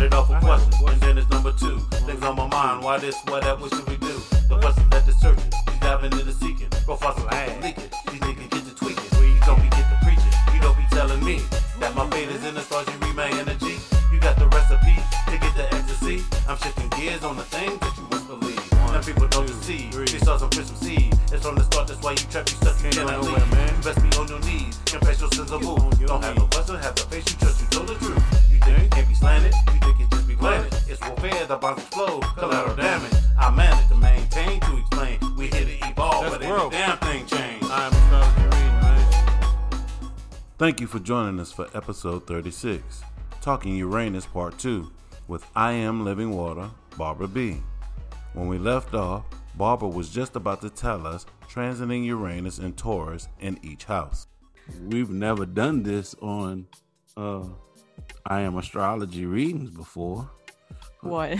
started off with questions, and then it's number two. Things on my mind, why this, why that, what should we do? The questions that they're searching, you dive into the seeking. Profiles will add, leaking, these niggas get to tweaking. You don't be get to preaching, you don't be telling me that my fate is in the stars, you remain energy. You got the recipe to get the ecstasy. I'm shifting gears on the things that you must believe. Now people don't deceive, they saw some Christmas seed. It's from the start, that's why you trap, you stuck, you cannot leave. You best be on your knees, confess your sins of move. Don't have no question, have the face, you trust, you know the truth. You think it can't be slanted, you think it just be planted. It's warfare, the bombs explode, collateral damage. I manage to maintain, to explain. We here to evolve, but ain't a damn thing change. I am Astrology Reading, man. Thank you for joining us for episode 36, Talking Uranus Part 2, with I Am Living Water, Barbara B. When we left off, Barbara was just about to tell us transiting Uranus and Taurus in each house. We've never done this on I Am Astrology Readings before. What?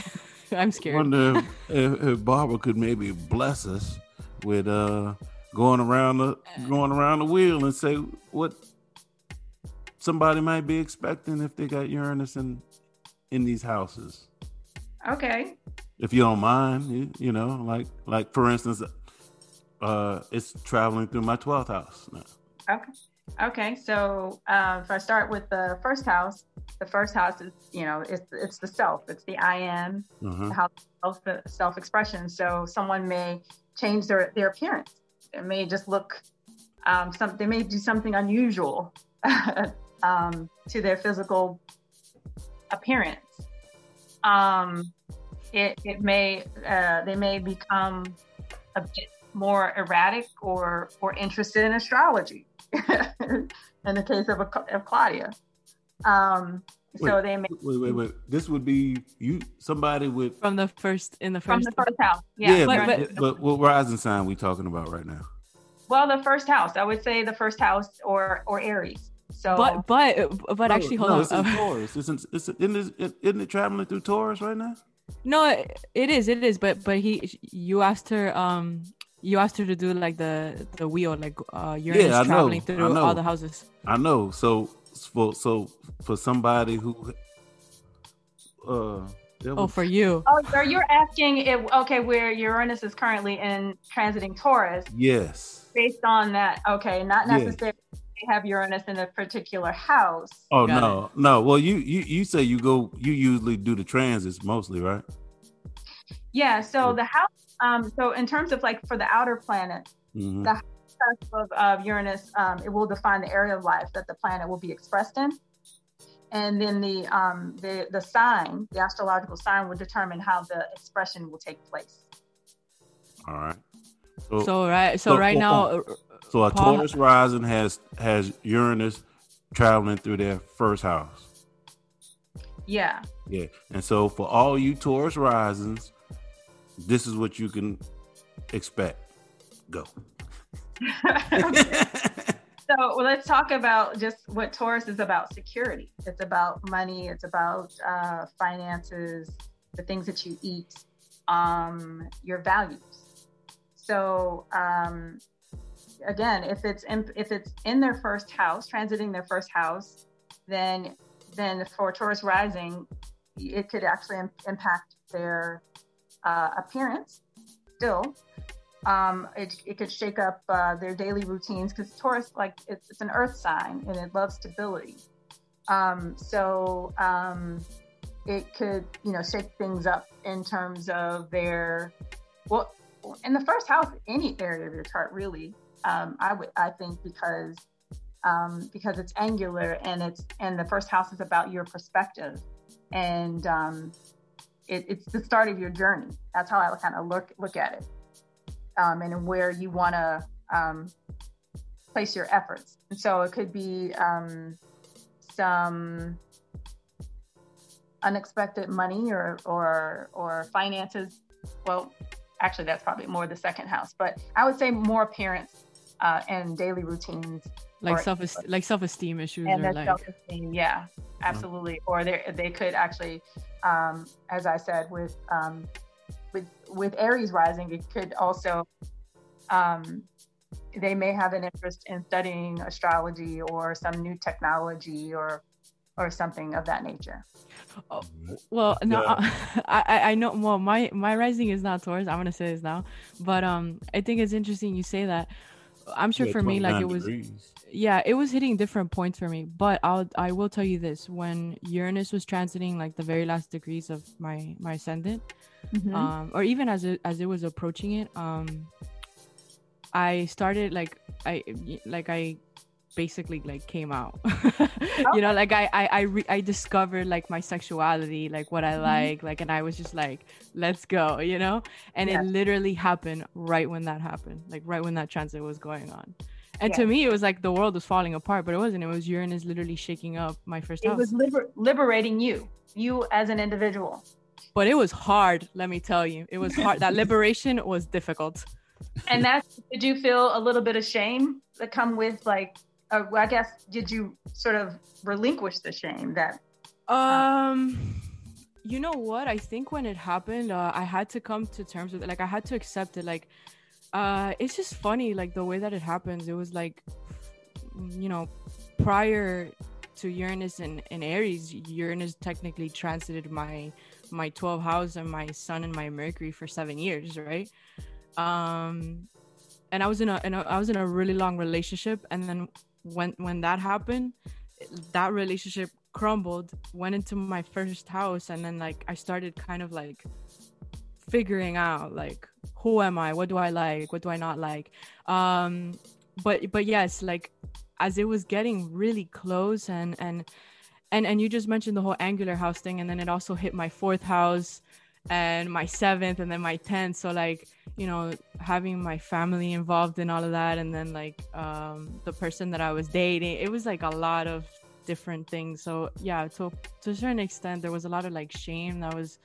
I'm scared. I wonder if Barbara could maybe bless us with going around the wheel and say what somebody might be expecting if they got Uranus in these houses. Okay. If you don't mind, you know, like for instance, it's traveling through my 12th house now. Okay. So if I start with the first house is, you know, it's the self. It's the I am, the house of self-expression. So someone may change their appearance. They may just look, they may do something unusual to their physical appearance. They may become a bit more erratic or interested in astrology. In the case of Claudia, Wait. This would be you. Somebody with from the first house. Yeah. But what rising sign we talking about right now? Well, the first house. I would say the first house or Aries. So, but actually, hold on. It's in Taurus. Isn't it traveling through Taurus right now? No, it is. But you asked her to do like the wheel, like Uranus traveling through all the houses. I know. So for somebody who. For you. Oh, so you're asking if where Uranus is currently in transiting Taurus. Yes. Based on that, not necessarily. Yes. Have Uranus in a particular house. Oh, no. Well, you say you usually do the transits mostly, right? Yeah. So the house. So in terms of like for the outer planet, the house of Uranus, it will define the area of life that the planet will be expressed in, and then the sign, the astrological sign, will determine how the expression will take place. All right. So right now. So a Taurus rising has Uranus traveling through their first house. Yeah. Yeah. And so for all you Taurus risings, this is what you can expect. Go. So let's talk about just what Taurus is about. Security. It's about money. It's about finances, the things that you eat, your values. So, again, if it's in their first house, transiting their first house, then for Taurus rising, it could actually impact their appearance. Still, it could shake up their daily routines because Taurus, like it's an earth sign and it loves stability. So it could shake things up in terms of their in the first house, any area of your chart really. I think because it's angular and the first house is about your perspective and it's the start of your journey. That's how I kind of look at it and where you want to place your efforts. And so it could be some unexpected money or finances. Well, actually, that's probably more the second house, but I would say more appearance. And daily routines, self-esteem issues, and their self-esteem. Yeah, absolutely. Mm-hmm. Or they could actually, as I said, with Aries rising, it could also they may have an interest in studying astrology or some new technology or or something of that nature? Oh, well, no, yeah. I know. Well, my rising is not Taurus. I'm going to say this now, but I think it's interesting you say that. I'm sure for me, like, it was degrees. Yeah, it was hitting different points for me, but I will tell you this: when Uranus was transiting like the very last degrees of my ascendant, mm-hmm. Or even as it was approaching it, I started I basically like came out. You know, like I discovered like my sexuality, like what I mm-hmm. like, and I was just like, let's go, you know. And yeah. It literally happened right when that happened, like right when that transit was going on. And yeah. To me, it was like the world was falling apart, but it wasn't. It was Uranus literally shaking up my first house. It was liberating you as an individual. But it was hard, let me tell you. It was hard. That liberation was difficult. And did you feel a little bit of shame that come with like, I guess, did you sort of relinquish the shame that? You know what? I think when it happened, I had to come to terms with it. Like, I had to accept it. Like, it's just funny, like the way that it happens. It was like, you know, prior to Uranus in Aries, Uranus technically transited my 12th house and my Sun and my Mercury for 7 years, right? And I was in a really long relationship, and then when that happened, that relationship crumbled, went into my first house, and then like I started kind of like figuring out like, who am I? What do I like? What do I not like? But yes, like as it was getting really close, and you just mentioned the whole angular house thing, and then it also hit my 4th house and my 7th and then my 10th. So like, you know, having my family involved in all of that, and then like the person that I was dating, it was like a lot of different things. So yeah, to a certain extent, there was a lot of like shame that was.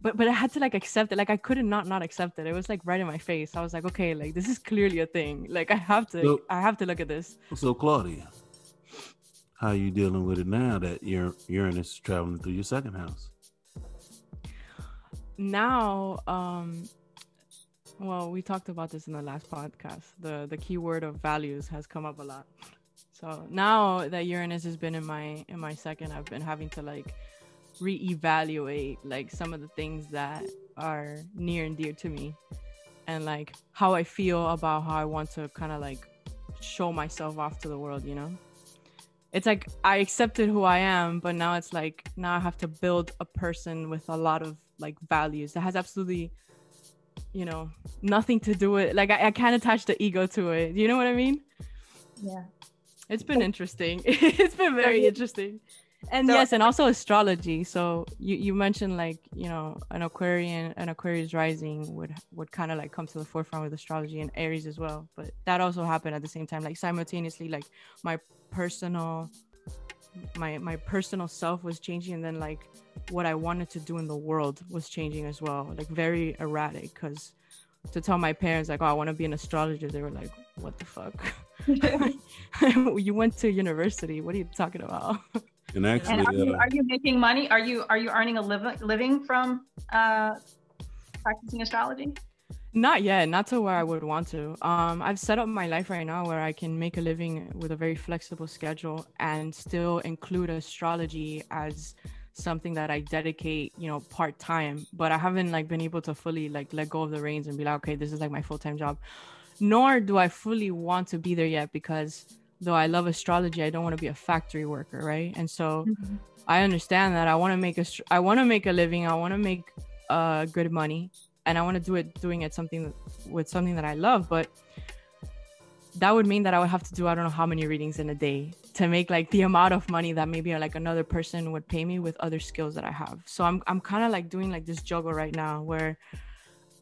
But I had to like accept it. Like I couldn't not accept it. It was like right in my face. I was like, okay, like this is clearly a thing. Like I have to look at this. So Claudia, how are you dealing with it now that your Uranus is traveling through your 2nd house? Now, well, we talked about this in the last podcast. The key word of values has come up a lot. So now that Uranus has been in my 2nd, I've been having to like reevaluate like some of the things that are near and dear to me, and like how I feel about how I want to kind of like show myself off to the world, you know. It's like I accepted who I am, but now it's like now I have to build a person with a lot of like values that has absolutely, you know, nothing to do with like I can't attach the ego to it, you know what I mean? Yeah, it's been interesting. It's been very interesting. And so, yes, and also astrology. So you mentioned like, you know, an Aquarius rising would kind of like come to the forefront with astrology, and Aries as well. But that also happened at the same time, like simultaneously, like my personal self was changing, and then like what I wanted to do in the world was changing as well. Like very erratic, because to tell my parents like, oh, I want to be an astrologer, they were like, what the fuck? You went to university, what are you talking about? And actually, are you making money? Are you earning a living from practicing astrology? Not yet, not to where I would want to. I've set up my life right now where I can make a living with a very flexible schedule and still include astrology as something that I dedicate, you know, part time. But I haven't like been able to fully like let go of the reins and be like, okay, this is like my full time job. Nor do I fully want to be there yet, because though I love astrology, I don't want to be a factory worker, right? And so mm-hmm. I understand that I want to make a living, I want to make good money, and I want to do something with something that I love. But that would mean that I would have to do I don't know how many readings in a day to make like the amount of money that maybe like another person would pay me with other skills that I have. So I'm kind of like doing like this juggle right now where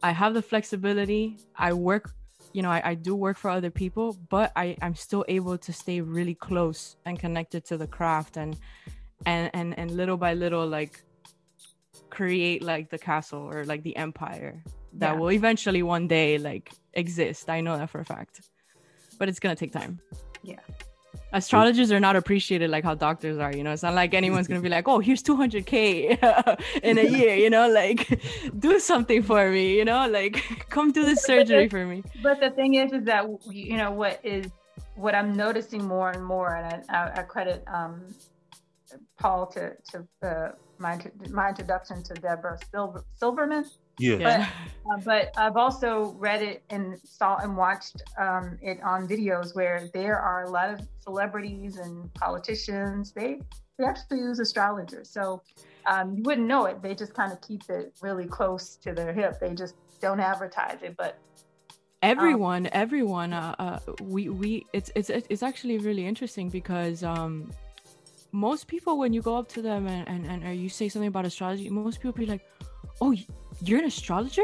I have the flexibility, I work. You know, I do work for other people, but I'm still able to stay really close and connected to the craft, and little by little, like create like the castle or like the empire that will eventually one day like exist. I know that for a fact, but it's gonna take time. Yeah. Astrologers are not appreciated like how doctors are, you know. It's not like anyone's gonna be like, oh, here's $200,000 in a year, you know, like do something for me, you know, like come do this surgery for me. But the thing is that, you know, what I'm noticing more and more, and I credit Paul to my introduction to Deborah Silverman. Yeah. But I've also read it and saw and watched it on videos where there are a lot of celebrities and politicians. They actually use astrologers. So you wouldn't know it. They just kind of keep it really close to their hip. They just don't advertise it, but it's actually really interesting because most people, when you go up to them and you say something about astrology, most people be like, oh, you're an astrologer?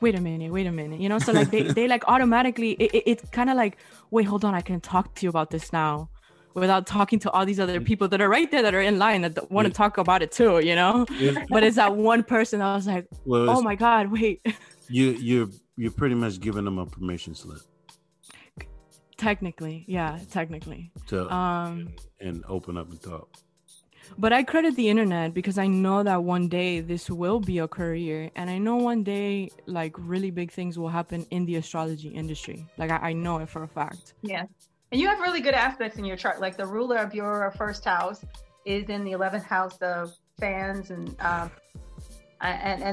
Wait a minute. You know, so like they like automatically, it's kind of like, wait, hold on, I can talk to you about this now without talking to all these other people that are right there that are in line that want to talk about it too, you know? Yeah. But it's that one person I was like, well, oh my God, wait. You're pretty much giving them a permission slip. Technically. So, and open up and talk. But I credit the internet because I know that one day this will be a career. And I know one day, like, really big things will happen in the astrology industry. Like, I know it for a fact. Yeah. And you have really good aspects in your chart. Like, the ruler of your first house is in the 11th house of fans and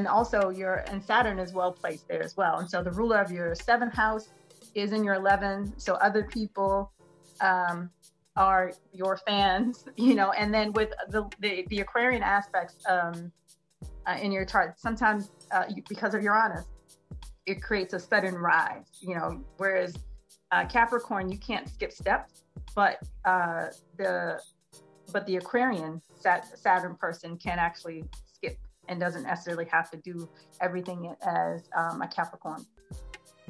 also and Saturn is well placed there as well. And so the ruler of your 7th house is in your 11th. So other people are your fans, you know. And then with the Aquarian aspects in your chart, sometimes because of Uranus, it creates a sudden rise, you know, whereas Capricorn, you can't skip steps, but the Aquarian Saturn person can actually skip and doesn't necessarily have to do everything as a Capricorn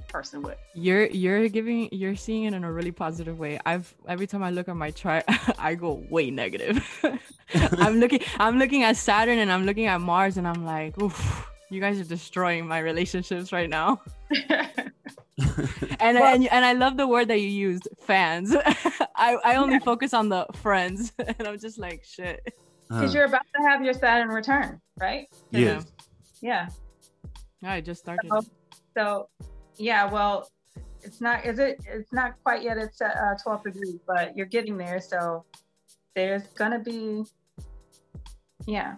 person would. You're seeing it in a really positive way. Every time I look at my chart, I go way negative. I'm looking at Saturn and I'm looking at Mars and I'm like, oof, you guys are destroying my relationships right now. and I love the word that you used, fans. I only focus on the friends, and I'm just like, shit. Because you're about to have your Saturn return, right? Yeah. Yeah. I just started. So yeah, well, it's not quite yet. It's at 12 degrees, but you're getting there. So there's going to be, yeah.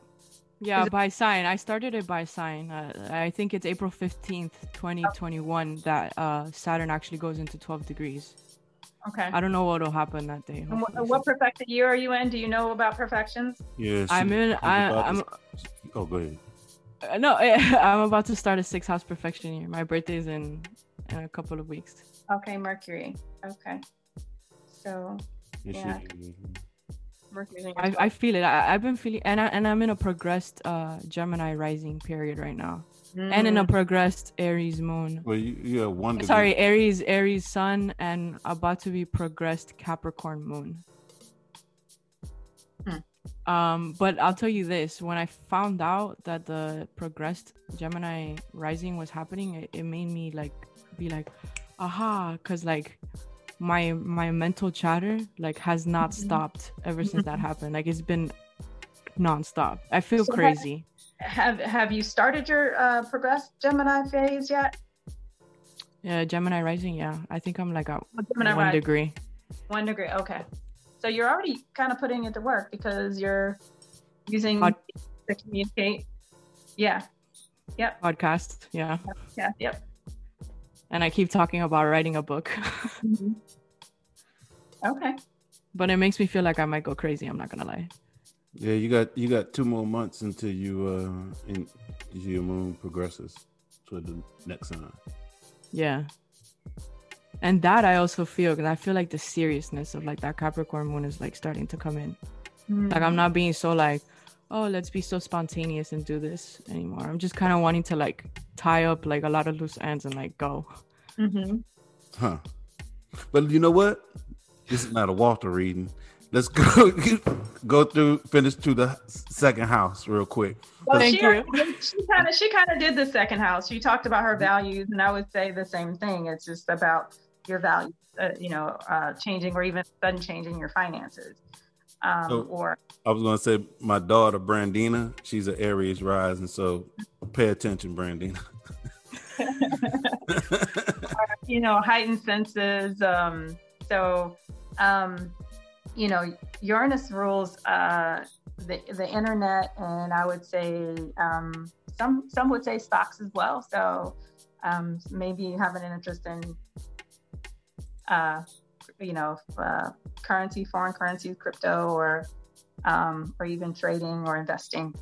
Yeah, by sign. I started it by sign. I think it's April 15th, 2021 that Saturn actually goes into 12 degrees. Okay. I don't know what'll happen that day. And what perfected year are you in? Do you know about perfections? Yes. Go ahead. No, I'm about to start a 6th house perfection year. My birthday is in a couple of weeks. Okay, Mercury. Okay. So, yeah. I feel it. I've been feeling, and I'm in a progressed Gemini rising period right now, and in a progressed Aries moon. Well, you have one. Sorry, Aries sun, and about to be progressed Capricorn moon. But I'll tell you this: when I found out that the progressed Gemini rising was happening, it made me like be like, aha, because like. My mental chatter like has not stopped ever since that happened. Like it's been nonstop. I feel crazy. Have you started your progressed Gemini phase yet? Yeah, Gemini rising. Yeah, I think I'm like at one degree. 1 degree. Okay, so you're already kind of putting it to work because you're using to communicate. Yeah. Yep. Podcast. Yeah. Yeah. Yep. And I keep talking about writing a book. Mm-hmm. Okay. But it makes me feel like I might go crazy. I'm not gonna lie. Yeah, you got 2 more months until your moon progresses to the next sign. Yeah. And that I also feel, because I feel like the seriousness of like that Capricorn moon is like starting to come in. Mm-hmm. Like I'm not being so like, oh, let's be so spontaneous and do this anymore. I'm just kind of wanting to like tie up like a lot of loose ends and like go. Mm-hmm. Huh. But you know what? This is not a Walter reading. Let's go through, finish to the 2nd house real quick. Well, she kind of did the 2nd house. She talked about her values, and I would say the same thing. It's just about your values, changing or even sudden changing your finances. I was gonna say my daughter Brandina, she's an Aries rising, so pay attention, Brandina. Heightened senses. Uranus rules the internet, and I would say some would say stocks as well. So maybe having an interest in currency, foreign currencies, crypto, or even trading or investing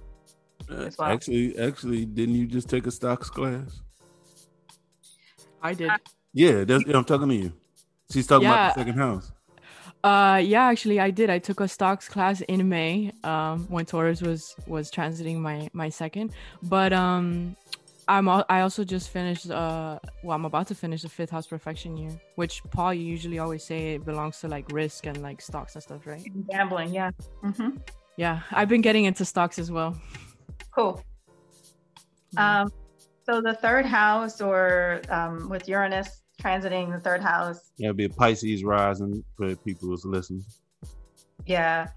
as well. Actually, didn't you just take a stocks class? I did. Yeah, I'm talking to you. She's talking about the second house. Actually, I did. I took a stocks class in May when Taurus was transiting my second. But I also just finished. I'm about to finish the fifth house perfection year, which Paul, you usually always say it belongs to like risk and like stocks and stuff, right? Gambling, yeah. Mm-hmm. Yeah, I've been getting into stocks as well. Cool. Yeah. So the third house, or with Uranus transiting the third house. Yeah, it'd be a Pisces rising for people who's listening. Yeah.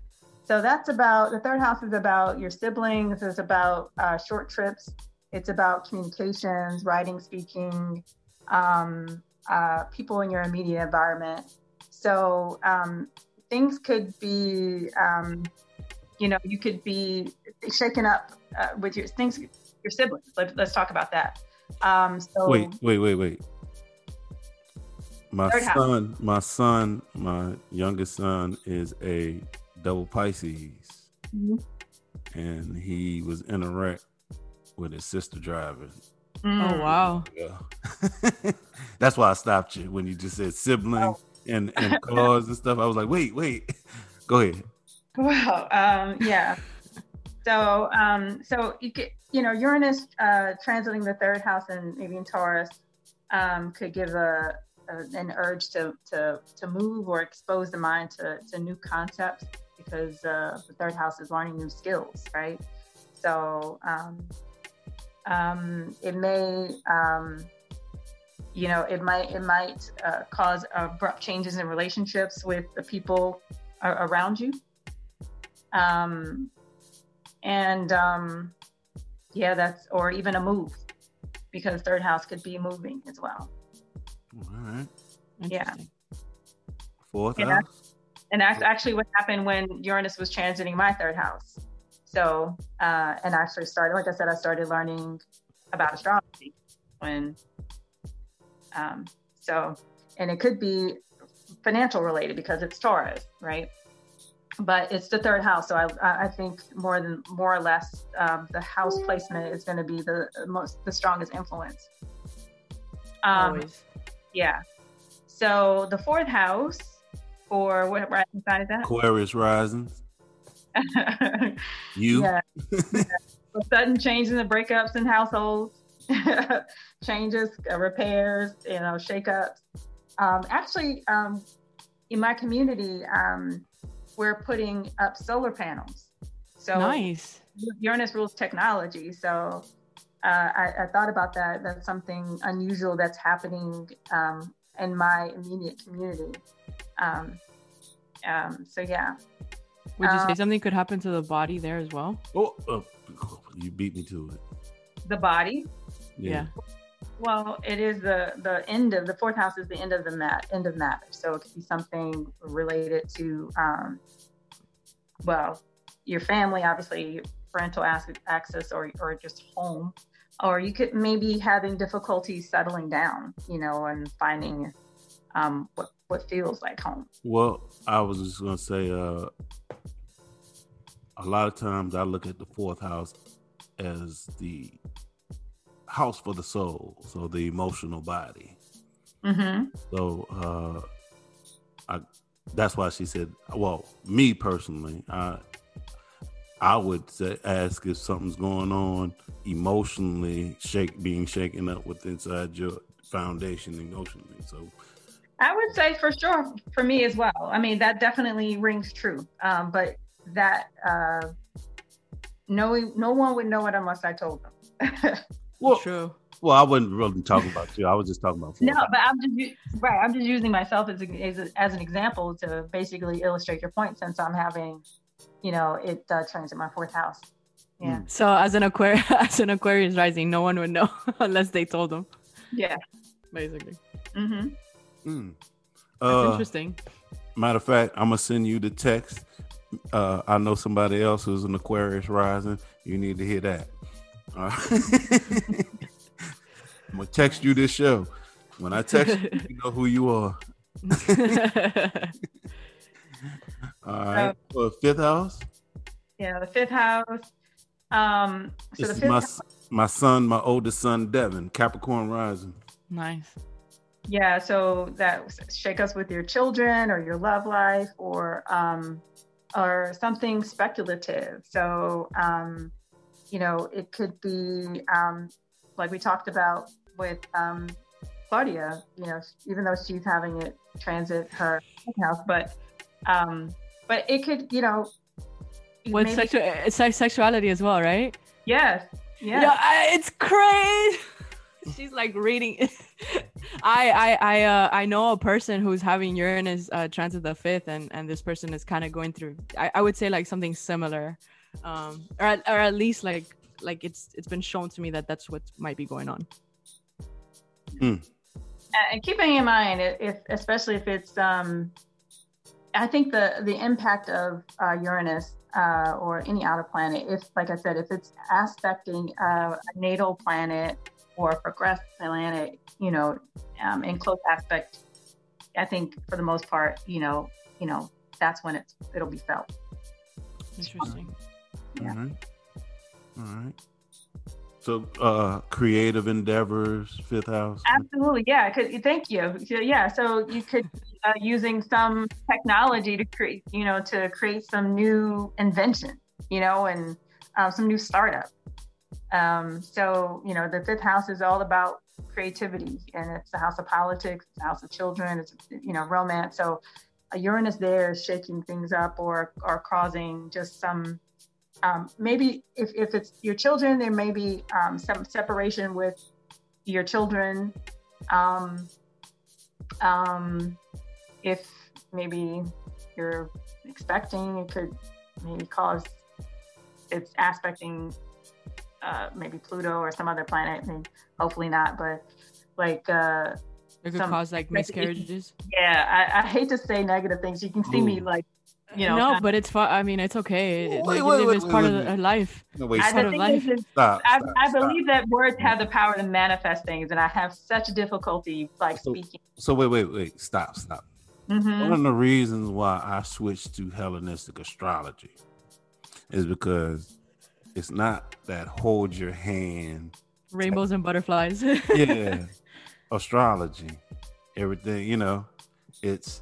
So that's about, the third house is about your siblings. It's about short trips. It's about communications, writing, speaking, people in your immediate environment. So things could be, you could be shaken up with your things, your siblings. Let's talk about that. Wait. My youngest son is a double Pisces, mm-hmm. and he was in a wreck with his sister driving. Mm. Oh wow! Yeah. That's why I stopped you when you just said sibling and cars and stuff. I was like, wait, go ahead. Wow. Yeah. So you could, Uranus transiting the third house and maybe in Taurus could give an urge to move or expose the mind to new concepts, because the third house is learning new skills, right? So it may, it might cause abrupt changes in relationships with the people around you. Or even a move, because third house could be moving as well. All right. Yeah. Fourth house. And that's actually what happened when Uranus was transiting my third house. So, and I actually started, like I said, I started learning about astrology when, and it could be financial related because it's Taurus, right? But it's the third house. So I think more or less, the house placement is going to be the strongest influence. Always. Yeah. So the fourth house, or what rising sign is that? Aquarius rising. You. Yeah. Yeah. Sudden changes and breakups in households, changes, repairs, shakeups. Actually, in my community, we're putting up solar panels. So nice. Uranus rules technology, so. I thought about that. That's something unusual that's happening in my immediate community. Would you say something could happen to the body there as well? Oh, you beat me to it. The body? Yeah. Well, it is the end of the fourth house is the end of the end of matter. So it could be something related to, your family, obviously, parental access, or just home. Or you could maybe having difficulty settling down, and finding what feels like home. Well, I was just going to say, a lot of times I look at the fourth house as the house for the soul, so the emotional body. Mm-hmm. So that's why she said, well, me personally, I would say, ask if something's going on emotionally, being shaken up with inside your foundation emotionally. So, I would say for sure for me as well. I mean, that definitely rings true. But that no one would know it unless I told them. Well, true. Well, I wasn't really talking about you. I was just talking about food. No, but I'm just using myself as an example to basically illustrate your point, since I'm having. It turns in my fourth house. Yeah. So as an Aquarius rising, no one would know unless they told them. Yeah. Basically. Mm-hmm. That's interesting. Matter of fact, I'm going to send you the text I know somebody else who's an Aquarius rising. You need to hear that. I'm gonna text you this show. When I text you, you know who you are. All right. So, fifth house. Yeah, the fifth house. So this the fifth is my oldest son, Devin, Capricorn rising. Nice. Yeah. So that shake us with your children or your love life or something speculative. So, it could be like we talked about with Claudia, even though she's having it transit her house, but it could, with sexuality as well, right? Yes. Yeah. It's crazy. She's like reading it. I know a person who's having Uranus transit the fifth, and this person is kind of going through, I would say, like something similar, or at least like it's been shown to me that that's what might be going on. Mm. And keeping in mind, especially if it's I think the impact of Uranus or any outer planet, if, like I said, if it's aspecting a natal planet or a progressed planet, in close aspect, I think for the most part, that's when it'll be felt. Interesting. Yeah. All right. So creative endeavors, fifth house. Absolutely. Yeah. Thank you. Yeah. So you could using some technology to create, some new invention, and some new startup. So, the fifth house is all about creativity, and it's the house of politics, it's the house of children, it's, romance. So a Uranus there is shaking things up or causing just some, maybe if it's your children, there may be some separation with your children. If maybe you're expecting, it could maybe cause, it's aspecting maybe Pluto or some other planet. I mean, hopefully not, but it could cause miscarriages. Yeah, I hate to say negative things. You can see me No, but it's fun. I mean, it's okay. It's part of life. I believe that words have the power to manifest things, and I have such difficulty speaking. So wait, stop. Mm-hmm. One of the reasons why I switched to Hellenistic astrology is because it's not that hold your hand, rainbows and butterflies. Yeah, astrology, everything. It's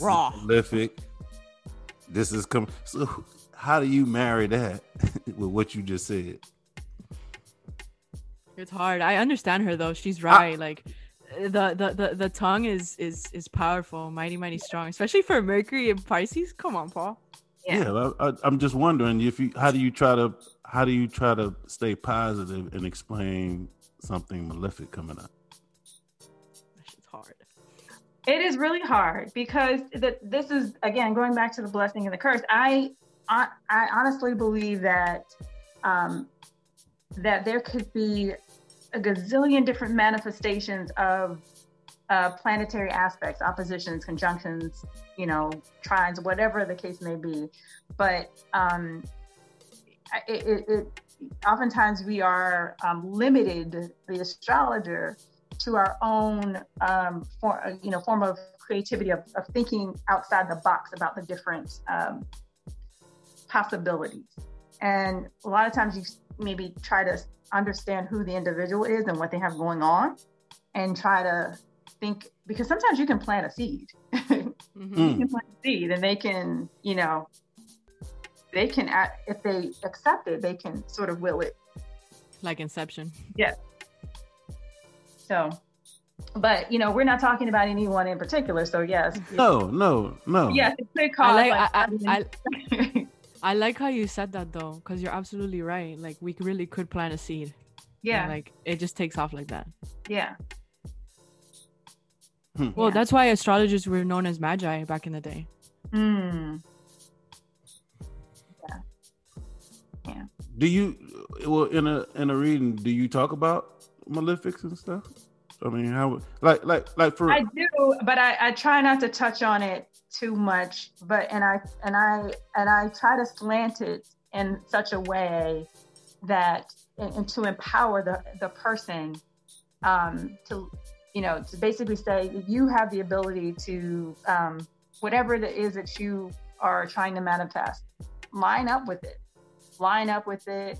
raw, prolific. This is coming. So, how do you marry that with what you just said? It's hard. I understand her though. She's right. The tongue is powerful, mighty, mighty strong, especially for Mercury and Pisces. Come on, Paul. Yeah. I'm just wondering if you. How do you try to stay positive and explain something malefic coming up? That shit's hard. It is really hard because this is, again, going back to the blessing and the curse. I honestly believe that that there could be a gazillion different manifestations of planetary aspects, oppositions, conjunctions, trines, whatever the case may be. But it oftentimes we are limited, the astrologer, to our own form of creativity of thinking outside the box about the different possibilities. And a lot of times you maybe try to understand who the individual is and what they have going on, and try to think, because sometimes you can plant a seed. Mm-hmm. You can plant a seed, and they can, if they accept it, they can sort of will it. Like Inception. Yeah. So, but we're not talking about anyone in particular. So yes. No. Yes, it's a cause. I like how you said that though, because you're absolutely right. Like we really could plant a seed. Yeah. And, it just takes off like that. Yeah. Well, that's why astrologers were known as magi back in the day. Mm. Yeah. Yeah. Do you in a reading? Do you talk about malefics and stuff? I mean, how I do, but I try not to touch on it too much, but and I try to slant it in such a way that and to empower the person to, you know, to basically say you have the ability to whatever it is that you are trying to manifest, line up with it.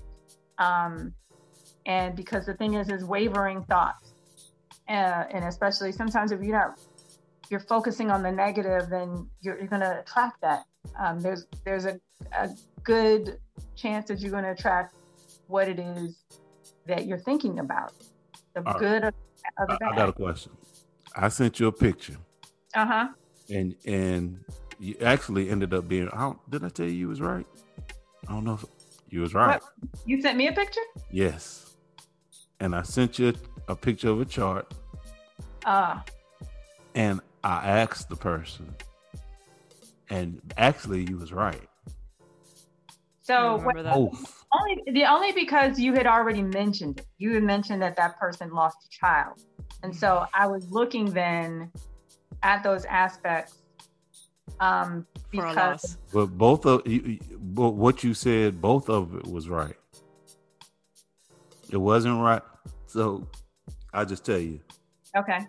And because the thing is wavering thoughts. And especially sometimes if you're focusing on the negative, then you're going to attract that. There's a good chance that you're going to attract what it is that you're thinking about. The All good right. of the bad. I got a question. I sent you a picture. Uh-huh. And you actually ended up being, did I tell you was right? I don't know if you was right. What? You sent me a picture? Yes. And I sent you a picture of a chart. And I asked the person, and actually you was right. So only because you had already mentioned it. You had mentioned that person lost a child. And so I was looking then at those aspects. Because but both of you, but what you said, both of it was right. It wasn't right. So I'll just tell you. Okay.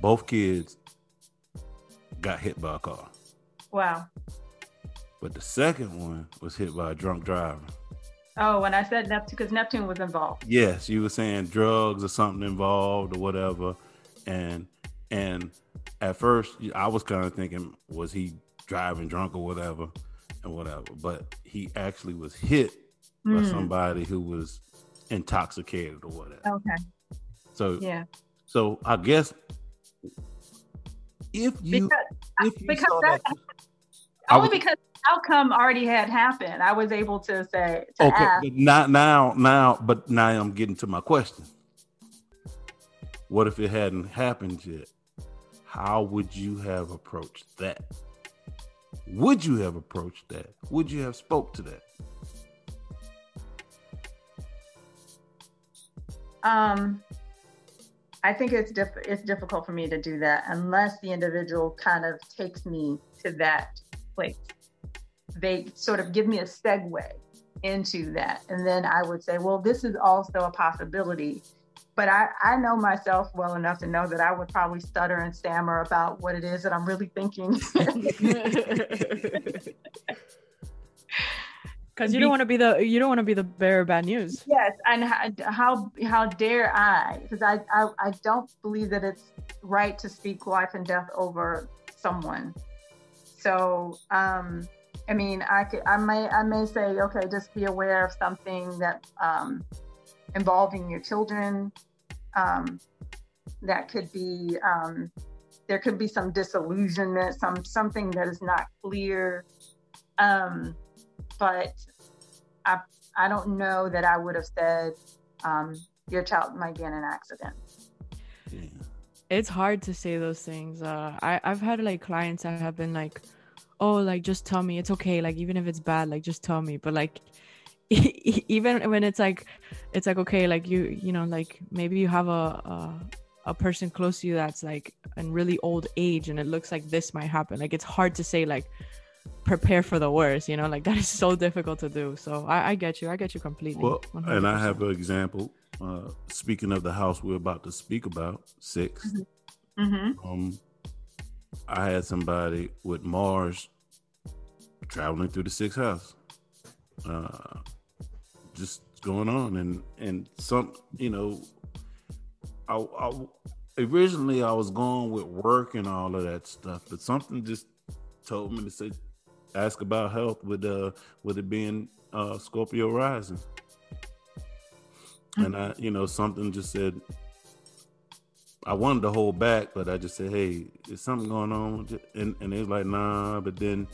Both kids got hit by a car. Wow. But the second one was hit by a drunk driver. Oh, when I said Neptune, because Neptune was involved. Yes, you were saying drugs or something involved or whatever. And at first, I was kind of thinking, was he driving drunk or whatever? But he actually was hit by somebody who was intoxicated or whatever. Okay. So yeah. So I guess because the outcome already had happened, I was able to say ask. But now I'm getting to my question. What if it hadn't happened yet? How would you have approached that? Would you have approached that? Would you have spoke to that? I think it's difficult for me to do that unless the individual kind of takes me to that place. They sort of give me a segue into that. And then I would say, well, this is also a possibility. But I know myself well enough to know that I would probably stutter and stammer about what it is that I'm really thinking. Because you don't want to be the bearer of bad news. Yes, and how dare I? Because I don't believe that it's right to speak life and death over someone. So I mean, I may say, okay, just be aware of something that involving your children. That could be there could be some disillusionment, something that is not clear. But I don't know that I would have said your child might be in an accident. Yeah. It's hard to say those things. I've had like clients that have been like, oh, like just tell me it's okay. Like even if it's bad, like just tell me. But like even when it's like okay, like you know, like maybe you have a person close to you that's like in really old age, and it looks like this might happen. Like it's hard to say like prepare for the worst, you know, like that is so difficult to do. So I get you completely. Well, 100%. And I have an example. Speaking of the house we're about to speak about, 6. Mm-hmm. Mm-hmm. I had somebody with Mars traveling through the 6th house. Just going on and some, you know, originally I was going with work and all of that stuff, but something just told me to say, ask about health with it being Scorpio rising. And I, you know, something just said, I wanted to hold back, but I just said, hey, is something going on? And it was like, nah, but then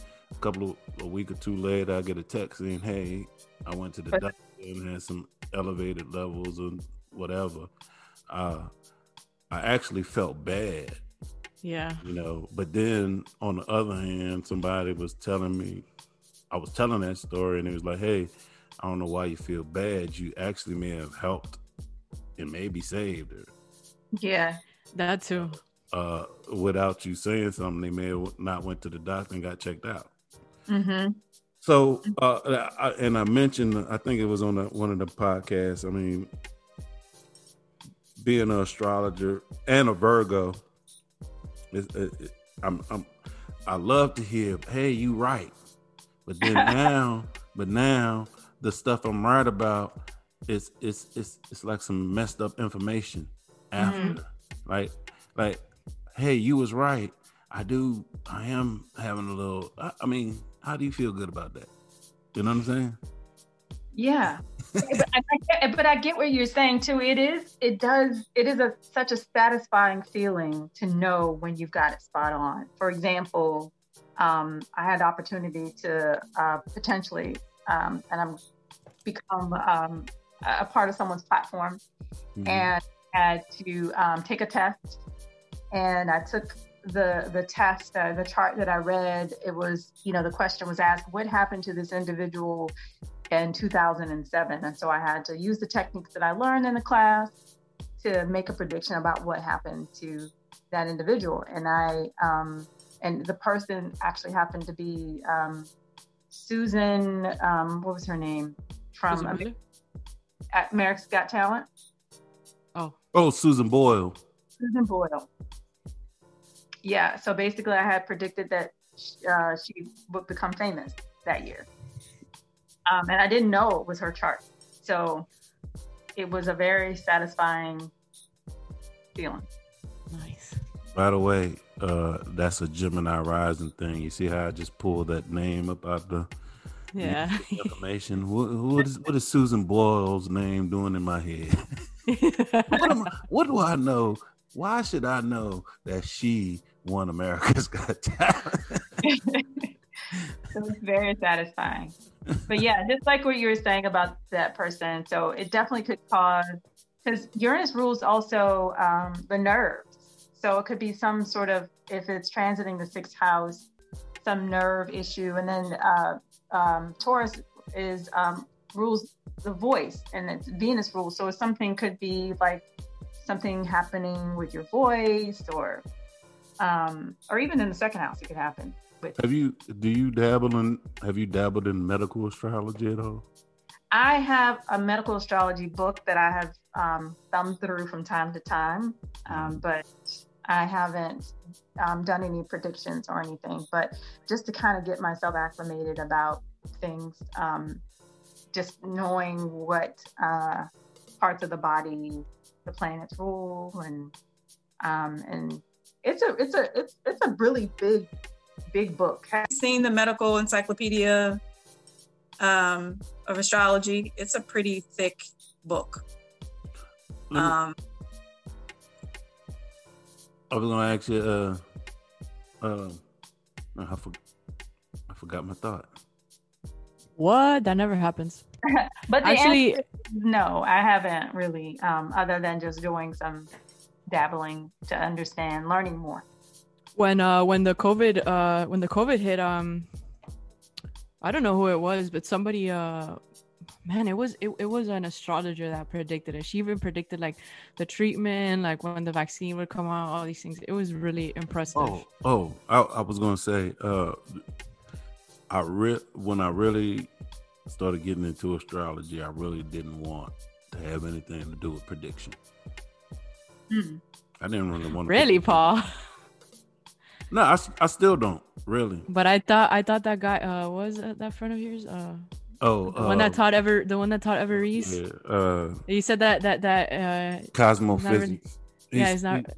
a week or two later, I get a text saying, hey, I went to the doctor and had some elevated levels or whatever. I actually felt bad. Yeah. You know, but then on the other hand, somebody was telling me, I was telling that story and it was like, hey, I don't know why you feel bad. You actually may have helped and maybe saved her. Yeah, that too. without you saying something, they may have not went to the doctor and got checked out. Mm-hmm. So, I mentioned, I think it was on one of the podcasts, I mean, being an astrologer and a Virgo, I love to hear, hey, you right. But then now the stuff I'm right about is it's like some messed up information after. Mm-hmm. Like, hey, you was right. I am having a little, I mean, how do you feel good about that? You know what I'm saying? Yeah. but I get what you're saying too. It is such a satisfying feeling to know when you've got it spot on. For example, I had the opportunity to potentially, and I'm become a part of someone's platform, mm-hmm. and I had to take a test, and I took the test, the chart that I read. It was, the question was asked, what happened to this individual in 2007? And so I had to use the techniques that I learned in the class to make a prediction about what happened to that individual. And and the person actually happened to be Susan, what was her name? From America's Got Talent. Oh, Susan Boyle. Susan Boyle. Yeah, so basically I had predicted that she would become famous that year. And I didn't know it was her chart. So it was a very satisfying feeling. Nice. By the way, that's a Gemini rising thing. You see how I just pulled that name up out the information? What is Susan Boyle's name doing in my head? What do I know? Why should I know that she won America's Got Talent? So it's very satisfying. But yeah, just like what you were saying about that person. So it definitely could cause, because Uranus rules also the nerves. So it could be some sort of, if it's transiting the sixth house, some nerve issue. And then Taurus is rules the voice, and it's Venus rules. So something could be like something happening with your voice, or even in the second house, it could happen. Have you dabbled in medical astrology at all? I have a medical astrology book that I have thumbed through from time to time, but I haven't done any predictions or anything. But just to kind of get myself acclimated about things, just knowing what parts of the body the planets rule, and it's a really big book. Have you seen the Medical Encyclopedia of Astrology? It's a pretty thick book. I was gonna ask you. I forgot my thought. What? That never happens. But actually, no, I haven't really. Other than just doing some dabbling to understand, learning more. When the COVID hit, I don't know who it was, but somebody, it was an astrologer that predicted it. She even predicted like the treatment, like when the vaccine would come out, all these things. It was really impressive. Oh, I was gonna say, when I really started getting into astrology, I really didn't want to have anything to do with prediction. Mm. I didn't really want to. Really, Paul? No, I still don't really. But I thought that guy was that friend of yours. The one that taught Ever Reese. Yeah. He said that cosmophysics.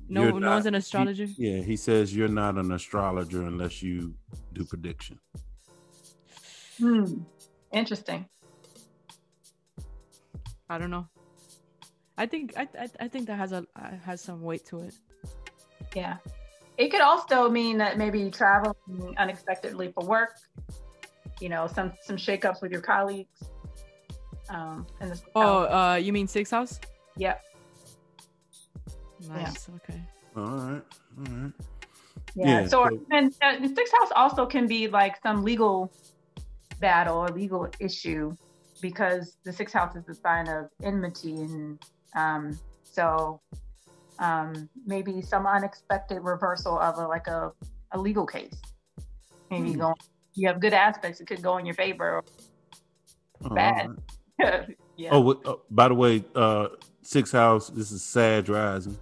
No one's an astrologer. He says you're not an astrologer unless you do prediction. Hmm. Interesting. I don't know. I think that has some weight to it. Yeah. It could also mean that maybe traveling unexpectedly for work, some shakeups with your colleagues. You mean sixth house? Yep. Nice. Yeah. Okay. All right. Yeah. So sixth house also can be like some legal battle or legal issue, because the sixth house is the sign of enmity, and so maybe some unexpected reversal of a legal case. Maybe you have good aspects that could go in your favor, or bad. Yeah. Oh, by the way, sixth house, this is Sag rising.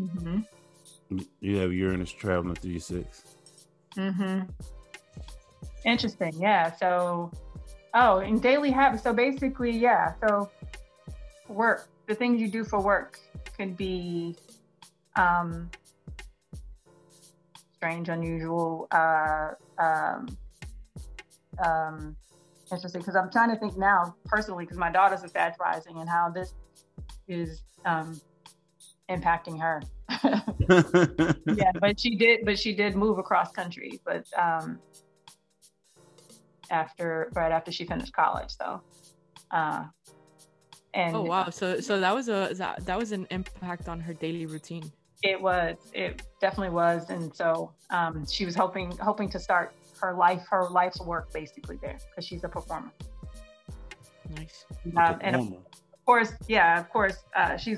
Mm-hmm. You have Uranus traveling through your sixth. Mm-hmm. Interesting. Yeah. So, in daily habits. So basically, yeah. So work, the things you do for work could be strange, unusual, interesting, because I'm trying to think now personally, because my daughter's a Sag rising, and how this is impacting her. Yeah, but she did move across country, but right after she finished college, so and oh wow, so that was an impact on her daily routine. It definitely was. And so she was hoping to start her life's work basically there, because she's a performer. Nice. And of course, she's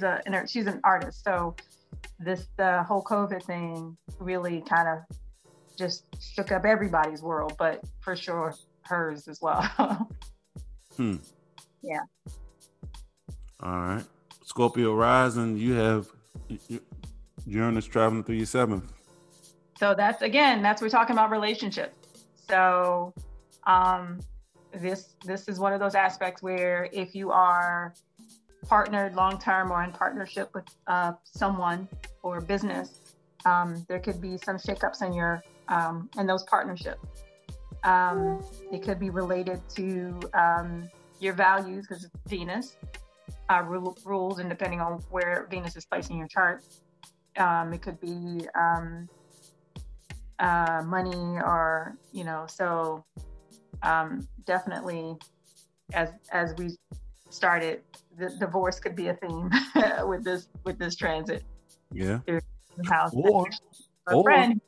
an artist. So the whole COVID thing really kind of just shook up everybody's world, but for sure hers as well. Yeah. All right. Scorpio rising, you have Uranus traveling through your seventh. So that's we're talking about relationships. So this is one of those aspects where if you are partnered long-term or in partnership with someone or business, there could be some shakeups in your in those partnerships. It could be related to your values, because Venus rules, and depending on where Venus is placed in your chart, it could be money, or so definitely, as we started, the divorce could be a theme with this transit. Yeah. House. Or a friend.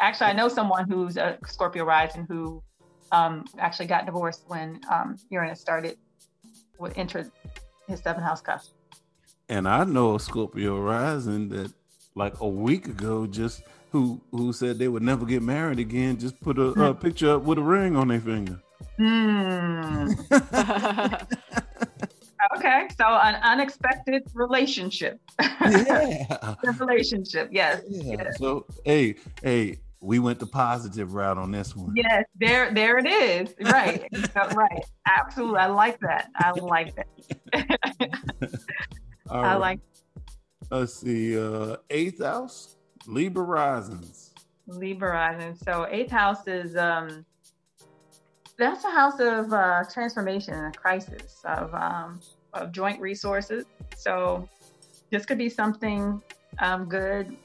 Actually, I know someone who's a Scorpio rising who actually got divorced when Uranus entered his seventh house cusp. And I know a Scorpio rising that like a week ago just who said they would never get married again, just put a picture up with a ring on their finger. Okay, so an unexpected relationship. Yeah. Relationship, yes. Yeah. Yes. So, hey, we went the positive route on this one. Yes, there it is. Right, right. Absolutely, I like that. All right. Let's see, eighth house. Libra rising. So eighth house is that's a house of transformation and a crisis of joint resources. So this could be something good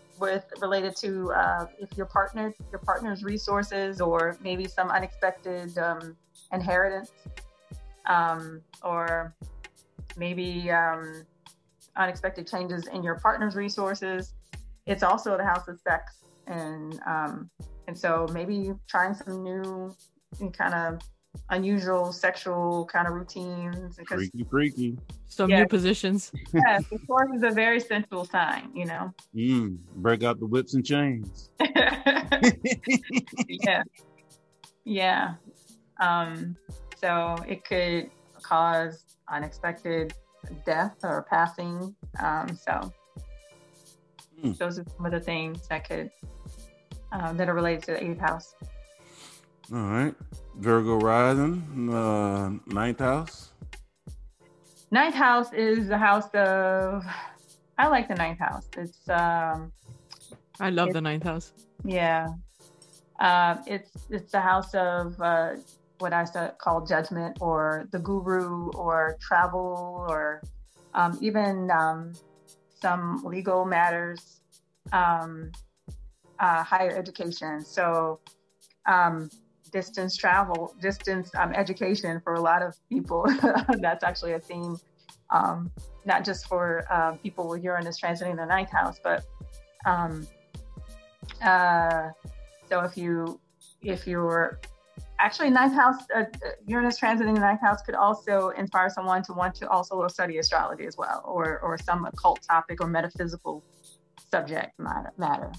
related to if you're partnered, your partner's resources, or maybe some unexpected inheritance, or maybe unexpected changes in your partner's resources. It's also the house of sex, and so maybe trying some new and kind of unusual sexual kind of routines. Freaky. Some new positions. Yes, of course, it's a very sensual sign, break out the whips and chains. Yeah. So it could cause unexpected death or passing. Those are some of the things that could that are related to the eighth house. All right, Virgo rising, ninth house. Ninth house is the house of. I like the ninth house. It's. I love the ninth house. Yeah, it's the house of what I call judgment, or the guru, or travel, or even. Some legal matters, higher education. So distance travel, education for a lot of people. That's actually a theme, not just for people with Uranus transiting the ninth house, but so if you're Actually, ninth house, Uranus transiting the ninth house could also inspire someone to want to also study astrology as well, or some occult topic or metaphysical subject matter.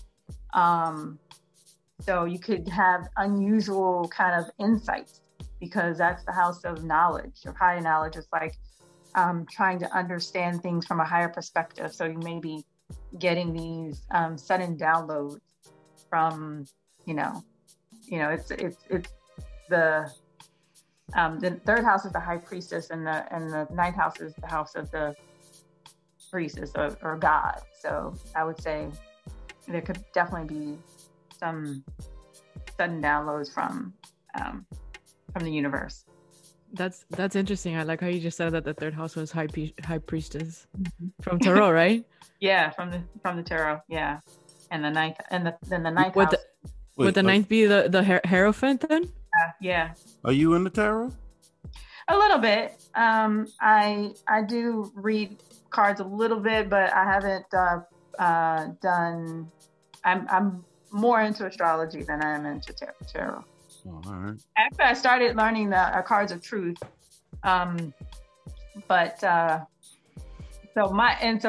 So you could have unusual kind of insights, because that's the house of knowledge, of higher knowledge. It's like trying to understand things from a higher perspective. So you may be getting these sudden downloads from, you know, it's the third house is the high priestess, and the ninth house is the house of the priestess or God. So I would say there could definitely be some sudden downloads from the universe. That's interesting. I like how you just said that the third house was high priestess from tarot, right? Yeah, from the tarot. Yeah, and the ninth, and then the ninth house. Would the ninth be the Hierophant then? Yeah. Are you in the tarot? A little bit. I do read cards a little bit, but I haven't done. I'm more into astrology than I am into tarot. Oh, all right. After I started learning the cards of truth, so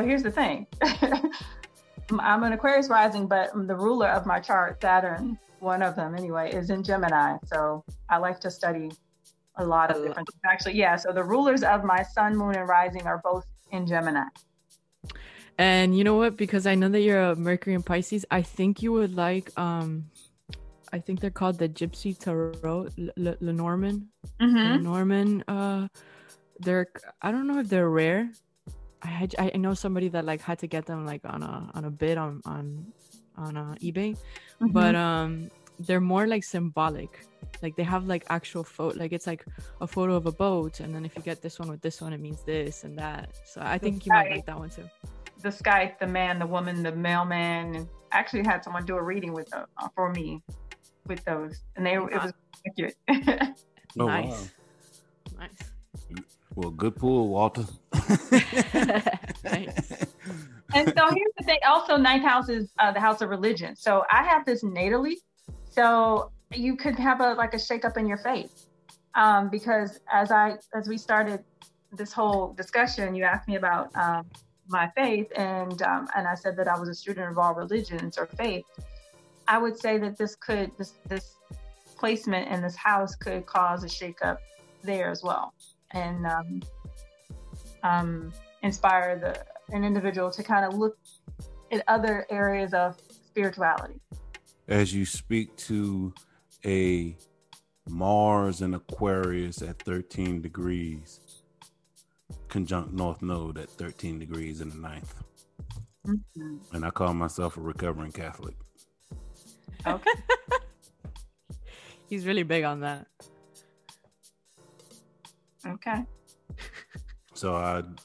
here's the thing. I'm an Aquarius rising, but the ruler of my chart, Saturn, one of them anyway, is in Gemini. So I like to study a lot of different things. Actually, yeah. So the rulers of my sun, moon, and rising are both in Gemini. And you know what? Because I know that you're a Mercury in Pisces, I think you would like, I think they're called the gypsy tarot, Lenormand. Mm-hmm. Lenormand, I don't know if they're rare. I know somebody that like had to get them like on a bid on eBay, mm-hmm. but they're more like symbolic. Like they have like actual photo, like it's like a photo of a boat, and then if you get this one with this one, it means this and that. So I think you might like that one too. The sky, the man, the woman, the mailman. I actually had someone do a reading with for me with those, and it was accurate. Oh, nice, wow. Nice. Well, good pool, Walter. Nice. And so here's the thing. Also, ninth house is the house of religion. So I have this natally. So you could have a shakeup in your faith, because as we started this whole discussion, you asked me about my faith, and I said that I was a student of all religions or faith. I would say that this placement in this house could cause a shakeup there as well, and inspire an individual to kind of look at other areas of spirituality. As you speak to a Mars in Aquarius at 13 degrees, conjunct North Node at 13 degrees in the ninth. Mm-hmm. And I call myself a recovering Catholic. Okay. He's really big on that. Okay. So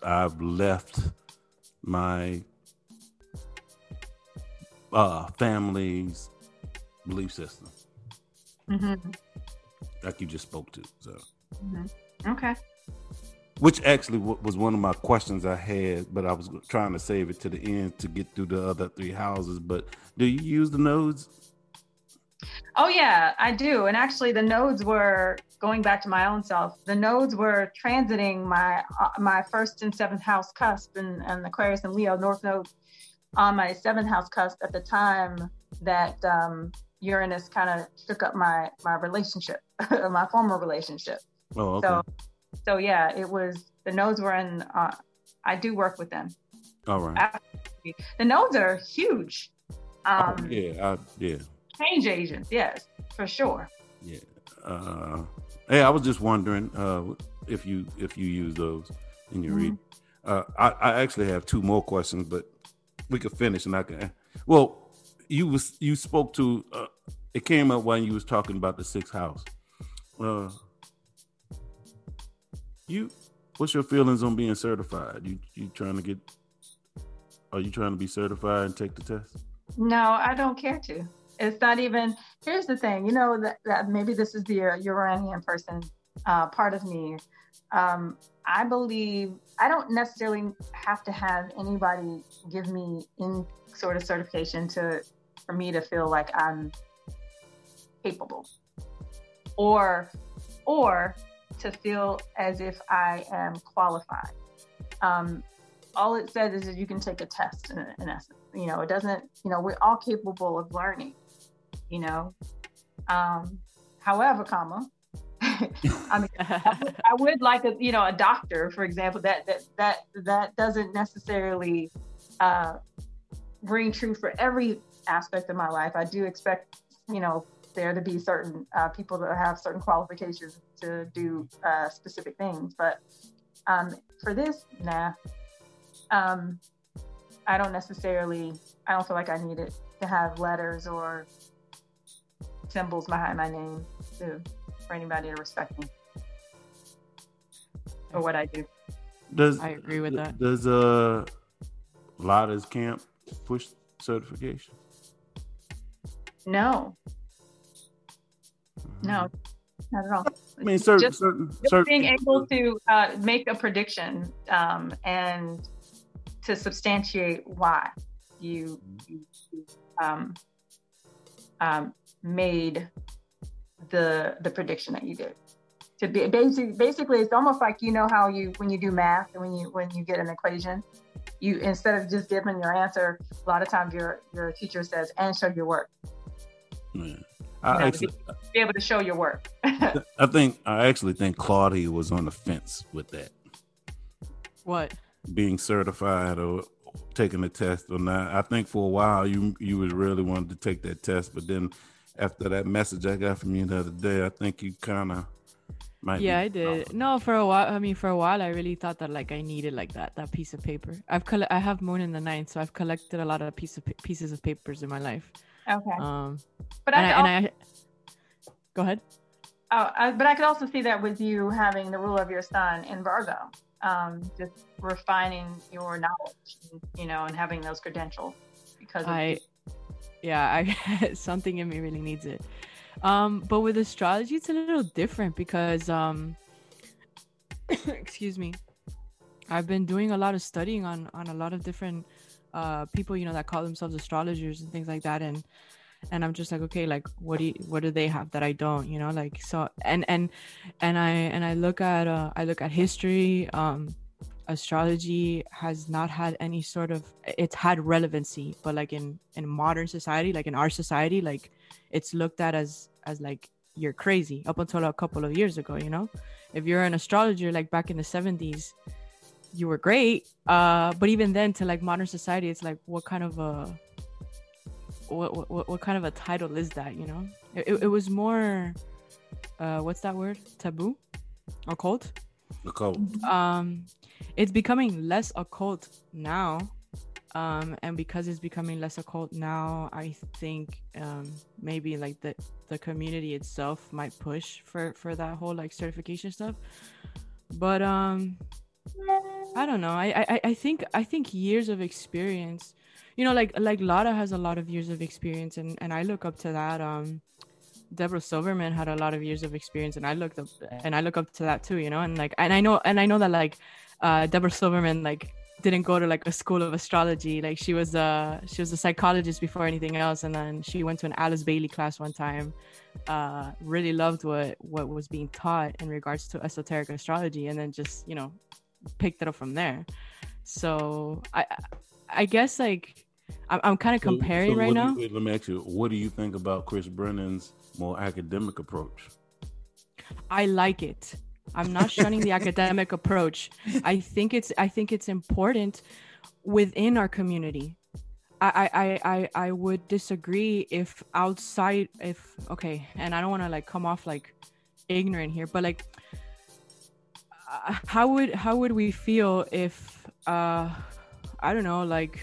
I've left my family's belief system, mm-hmm. like you just spoke to. So mm-hmm. Okay. Which actually was one of my questions I had, but I was trying to save it to the end to get through the other three houses. But do you use the nodes? Oh yeah, I do. And actually, the nodes were, going back to my own self, the nodes were transiting my first and seventh house cusp, and Aquarius and Leo, North Node on my seventh house cusp at the time that Uranus kind of shook up my relationship, my former relationship. Oh, okay. So yeah, it was, the nodes were in, I do work with them. All right. Absolutely. The nodes are huge. Yeah. Change agents, yes, for sure. Yeah. Hey, I was just wondering if you use those in your mm-hmm. reading. I actually have two more questions, but we could finish, and I can. Well, you spoke to it came up when you was talking about the sixth house. What's your feelings on being certified? Are you trying to be certified and take the test? No, I don't care to. It's not even, here's the thing, that maybe this is the Uranian person part of me. I believe I don't necessarily have to have anybody give me any sort of certification for me to feel like I'm capable or to feel as if I am qualified. All it says is that you can take a test in essence. You know, it doesn't, you know, we're all capable of learning, you know. However, I mean, I would like a, you know, a doctor, for example, that doesn't necessarily ring true for every aspect of my life. I do expect, you know, there to be certain people that have certain qualifications to do specific things. But for this, nah. I don't feel like I need it to have letters or symbols behind my name for anybody to respect me or what I do. I agree with that. Does Lada's camp push certification? No. No, not at all. I mean, certain being able to make a prediction and to substantiate why you made the prediction that you did. To be basically, it's almost like, you know how you, when you do math and when you get an equation, you, instead of just giving your answer, a lot of times your teacher says, "And show your work." Yeah. Be able to show your work. I actually think Claudia was on the fence with that. What? Being certified or taking the test or not. I think for a while you was really wanted to take that test, but then after that message I got from you the other day, I think you kind of might. Yeah, I did. Awful. No, for a while. I mean, for a while, I really thought that like I needed like that piece of paper. I have Moon in the 9th, so I've collected a lot of pieces of papers in my life. Okay. But I go ahead. Oh, but I could also see that with you having the rule of your sun in Virgo, just refining your knowledge, you know, and having those credentials because something in me really needs it. But with astrology, it's a little different because, excuse me, I've been doing a lot of studying on a lot of different people, you know, that call themselves astrologers and things like that, and I'm just like, okay, like what do they have that I don't, you know, like, so and I look at history. Astrology has not had any sort of, it's had relevancy, but like in modern society, like in our society, like it's looked at as like you're crazy up until a couple of years ago, you know. If you're an astrologer like back in the 70s, you were great, but even then, to like modern society, it's like what kind of a title is that, you know? It was more what's that word, taboo, occult. It's becoming less occult now, and because it's becoming less occult now, I think maybe like the community itself might push for that whole like certification stuff, but I don't know. I think years of experience, you know, like Lada has a lot of years of experience, and I look up to that. Deborah Silverman had a lot of years of experience, and I look up to that too, you know. And like, and I know that like Deborah Silverman like didn't go to like a school of astrology. Like she was a psychologist before anything else, and then she went to an Alice Bailey class one time. Really loved what was being taught in regards to esoteric astrology, and then just, you know, picked it up from there. So I guess like I'm kind of comparing right now. Let me ask you, what do you think about Chris Brennan's more academic approach? I like it. I'm not shunning the academic approach. I think it's important within our community. I would disagree if outside, if, okay, and I don't want to like come off like ignorant here, but like how would we feel if I don't know, like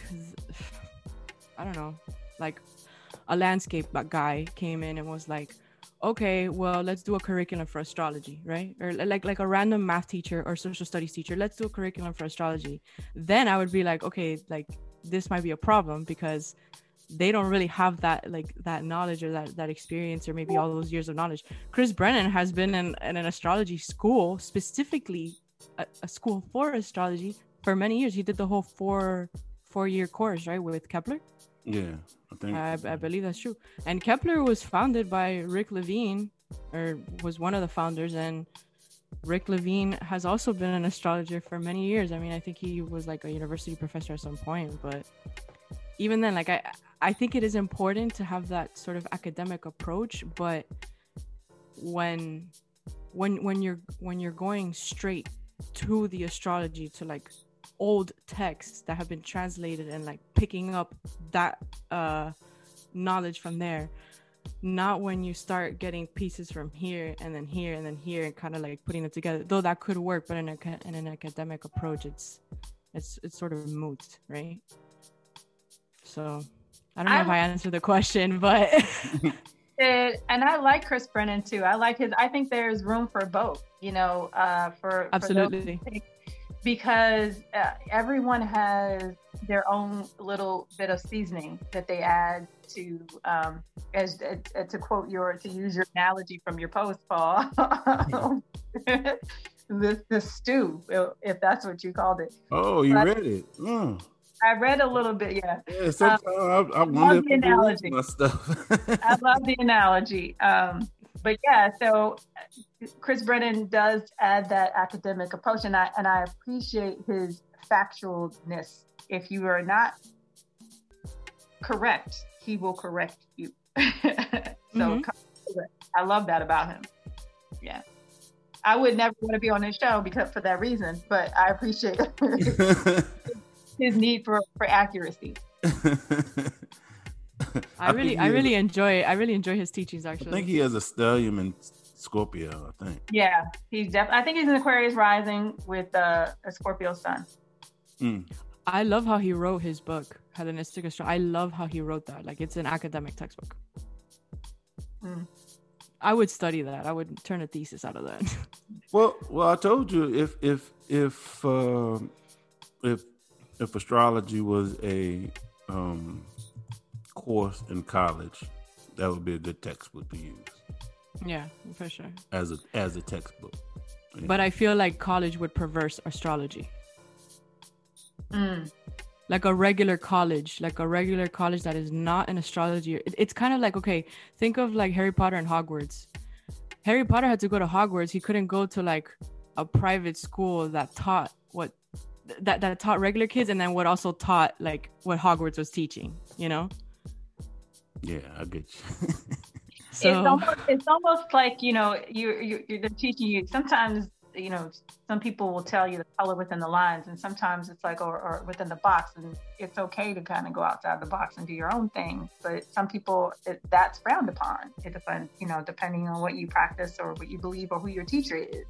a landscape guy came in and was like, okay, well, let's do a curriculum for astrology, right? Or like a random math teacher or social studies teacher, let's do a curriculum for astrology. Then I would be like, okay, like this might be a problem because they don't really have that like that knowledge or that experience or maybe all those years of knowledge. Chris Brennan has been in an astrology school, specifically a school for astrology, for many years. He did the whole four-year course, right, with Kepler. Yeah, I think I believe that's true. And Kepler was founded by Rick Levine, or was one of the founders, and Rick Levine has also been an astrologer for many years. I mean, I think he was like a university professor at some point, but even then, like, I think it is important to have that sort of academic approach, but when you're going straight to the astrology, to like old texts that have been translated and like picking up that knowledge from there, not when you start getting pieces from here and then here and then here and kind of like putting it together, though that could work, but in an academic approach, it's sort of moot, right? So I don't know if I answered the question, but and I like Chris Brennan too. I like his, I think there's room for both, you know, for absolutely, for because everyone has their own little bit of seasoning that they add to, to quote to use your analogy from your post, Paul, the stew, if that's what you called it. Oh, you read it. Mm. I read a little bit, yeah. Yeah, sometimes I love the analogy. I love the analogy. But yeah, so Chris Brennan does add that academic approach, and I appreciate his factualness. If you are not correct, he will correct you. So mm-hmm. I love that about him. Yeah. I would never want to be on his show because for that reason, but I appreciate his need for accuracy. I really enjoy his teachings, actually. I think he has a stellium in Scorpio, I think. Yeah, he's I think he's an Aquarius rising with a Scorpio sun. Mm. I love how he wrote his book, Hellenistic Astrology. I love how he wrote that. Like, it's an academic textbook. Mm. I would study that. I would turn a thesis out of that. Well, I told you if astrology was a course in college, that would be a good textbook to use. Yeah, for sure. As a textbook. Yeah. But I feel like college would perverse astrology. Mm. Like a regular college that is not an astrology. It's kind of like, okay, think of like Harry Potter and Hogwarts. Harry Potter had to go to Hogwarts. He couldn't go to like a private school that taught that taught regular kids and then what also taught like what Hogwarts was teaching, you know? Yeah, I get you. So it's almost like, you know, they're teaching you sometimes. You know, some people will tell you the color within the lines, and sometimes it's like, or within the box, and it's okay to kind of go outside the box and do your own thing. But some people, that's frowned upon. It depends, you know, depending on what you practice or what you believe or who your teacher is.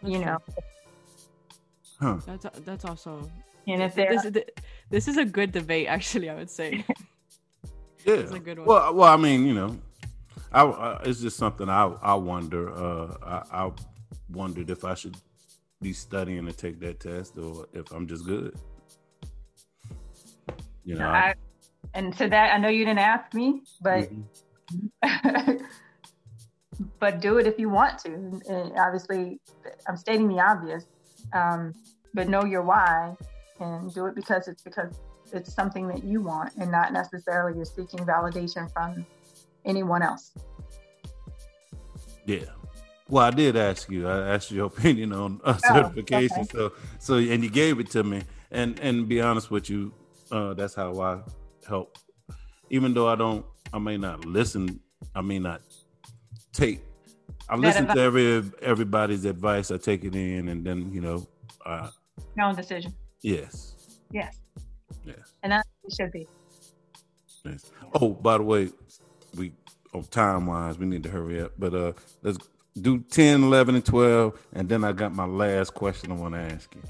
You know, huh. That's also. And if this is a good debate, actually, I would say. Yeah. It's a good one. Well, I mean, you know, it's just something I wonder. I wondered if I should be studying to take that test or if I'm just good. You know, and to that, I know you didn't ask me, but mm-hmm. but do it if you want to. And obviously, I'm stating the obvious, but know your why and do it because it's something that you want and not necessarily you're seeking validation from anyone else. Yeah. Well, I did ask you. I asked your opinion on certification. Okay. So, and you gave it to me. And be honest with you, that's how I help. Even though I may not listen. I may not take. I listen to everybody's advice. I take it in, and then you know. Your own decision. Yes. And that should be. Yes. Oh, by the way, time-wise, we need to hurry up. But let's. Do 10, 11, and 12, and then I got my last question I want to ask you.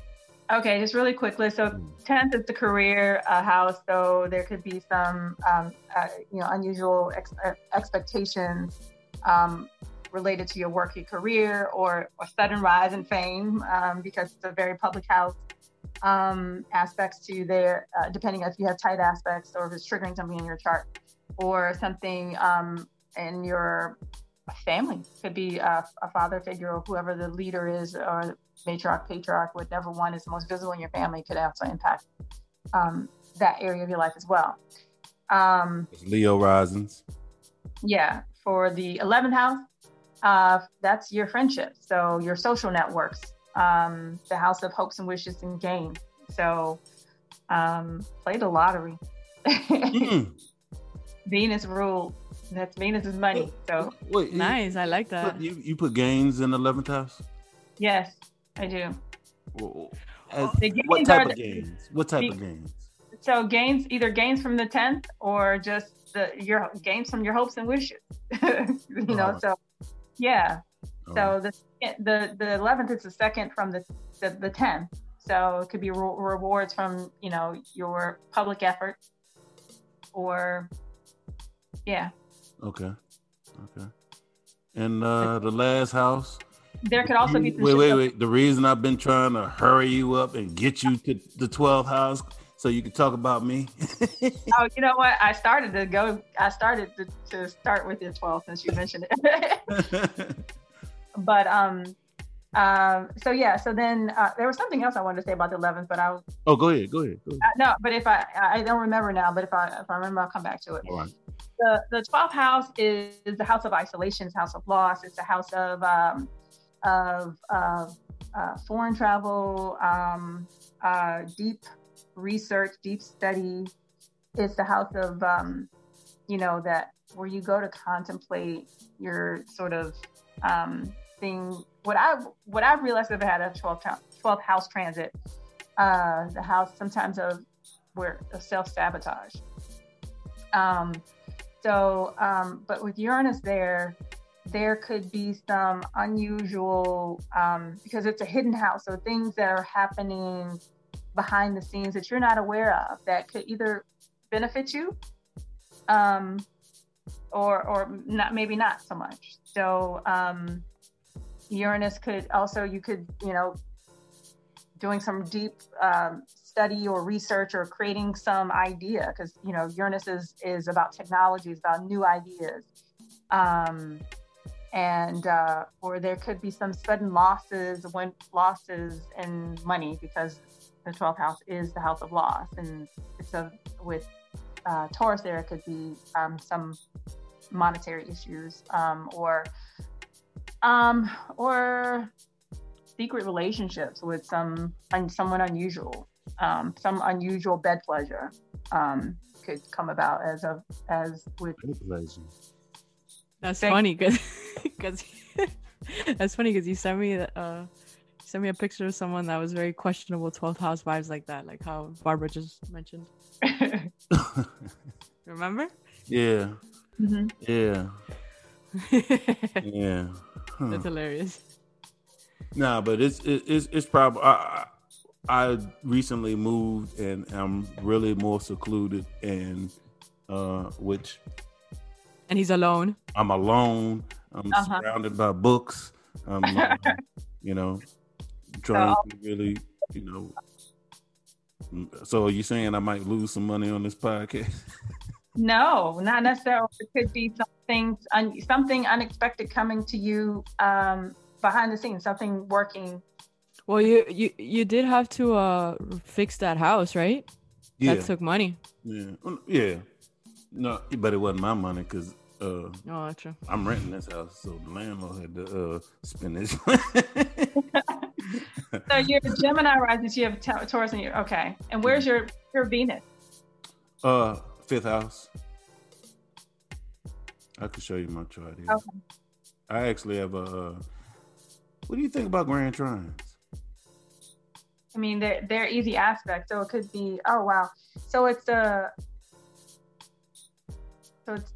Okay, just really quickly. So 10th is the career house, so there could be some unusual expectations related to your work, your career, or sudden rise in fame because it's a very public house aspects to their, depending if you have tight aspects or if it's triggering something in your chart or something in your family. Could be a father figure or whoever the leader is, or matriarch, patriarch, whatever one is most visible in your family could also impact that area of your life as well. Leo risings. Yeah, for the 11th house, That's your friendships. So your social networks, the house of hopes and wishes and gain. So play the lottery. Venus ruled. That's Venus's money. So wait, nice. I like that. You put gains in the 11th house? Yes, I do. What type of gains? So gains, either gains from the 10th or just your gains from your hopes and wishes. So yeah. Oh. So the 11th is the second from the 10th. So it could be rewards from, your public efforts or yeah. Okay. And the last house. There could also be some. Wait. The reason I've been trying to hurry you up and get you to the 12th house so you could talk about me. Oh, you know what? I started to start with your 12th since you mentioned it. But there was something else I wanted to say about the 11th, but I was. Oh, go ahead. No, but if I don't remember now, but if I remember, I'll come back to it. All right. The 12th house is the house of isolation, it's the house of loss, it's the house of foreign travel, deep research, deep study. It's the house of, that where you go to contemplate your sort of thing. What I realized if I had a 12th house transit, the house sometimes of self-sabotage. But with Uranus there could be some unusual, because it's a hidden house. So things that are happening behind the scenes that you're not aware of that could either benefit you, or not, maybe not so much. So, Uranus could also, doing some deep, study or research or creating some idea, because Uranus is about technology, it's about new ideas, or there could be some sudden losses in money, because the 12th house is the house of loss, and so with Taurus there could be some monetary issues, or secret relationships with someone unusual. Some unusual bed pleasure could come about as with. That's funny because you sent me a picture of someone that was very questionable 12th house vibes like that, like how Barbara just mentioned. Remember? Yeah. Mm-hmm. Yeah. Yeah. Huh. That's hilarious. Nah, but it's probably. I recently moved and I'm really more secluded and which. And he's alone. I'm alone. I'm surrounded by books. I'm, trying to really, So are you saying I might lose some money on this podcast? No, not necessarily. It could be something unexpected coming to you behind the scenes, something working. Well, you did have to fix that house, right? Yeah. That took money. Yeah. No, but it wasn't my money because true. I'm renting this house, so the landlord had to spend this. So you're Gemini rising, you have Taurus in you. Okay, and where's your Venus? 5th house. I could show you my chart here. Okay. I actually have a. What do you think about grand trines? I mean, they're easy aspects, so it could be. Oh wow! So it's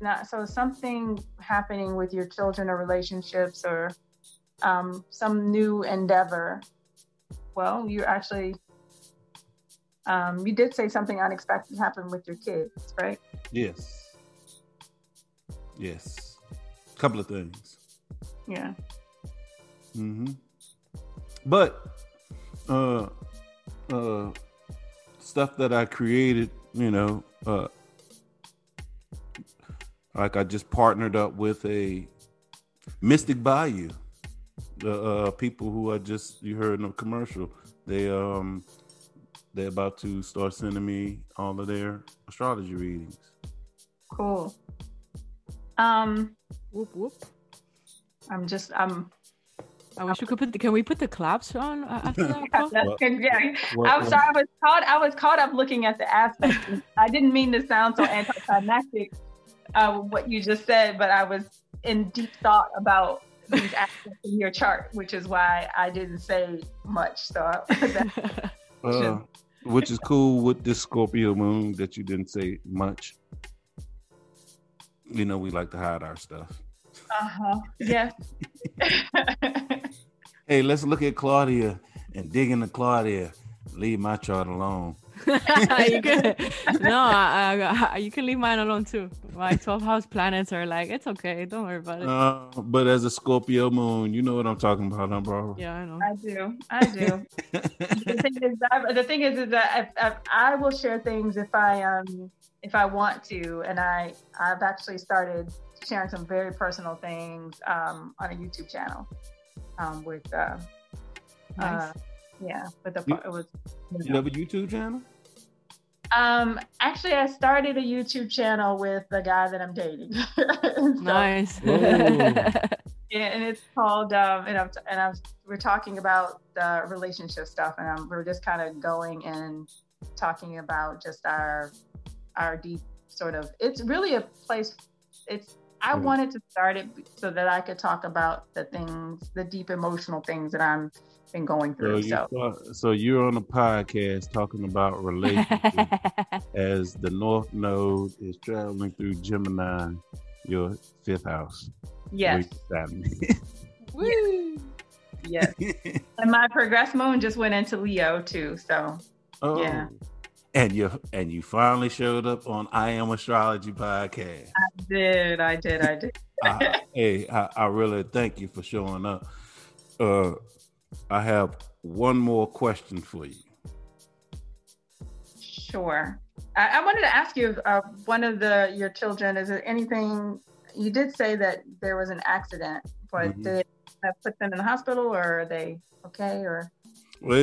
not. So something happening with your children or relationships or some new endeavor. Well, you actually you did say something unexpected happened with your kids, right? Yes. A couple of things. Yeah. Mm-hmm. But. Stuff that I created, like I just partnered up with a Mystic Bayou. The people who you heard in a commercial, they're about to start sending me all of their astrology readings. Cool. Whoop whoop. I wish we could can we put the claps on after that? I'm sorry. I was caught up looking at the aspects. I didn't mean to sound so anticlimactic with what you just said, but I was in deep thought about these aspects in your chart, which is why I didn't say much. Which is cool with this Scorpio moon that you didn't say much. You know, we like to hide our stuff. Yeah. Hey, let's look at Claudia and dig into Claudia. Leave my chart alone. You can leave mine alone too. My 12 house planets are like, it's okay, don't worry about it. But as a Scorpio moon, you know what I'm talking about, huh, Barbara? Yeah, I know. I do. The thing is that I will share things if I want to, and I've actually started sharing some very personal things on a YouTube channel with nice. You have a YouTube channel? Actually, I started a YouTube channel with the guy that I'm dating. Nice. And it's called we're talking about the relationship stuff, and we're just kind of going and talking about just our deep sort of. It's really a place. I wanted to start it so that I could talk about the things, the deep emotional things that I'm been going through. So you're on a podcast talking about relationships as the North Node is traveling through Gemini, your fifth house. Yes. Woo! Yes. And my progressed moon just went into Leo too. So. Oh. Yeah. And you finally showed up on I Am Astrology podcast. I did. I really thank you for showing up. I have one more question for you. Sure. I wanted to ask you, one of your children, is there anything, you did say that there was an accident, but did they put them in the hospital, or are they okay? Or? Well,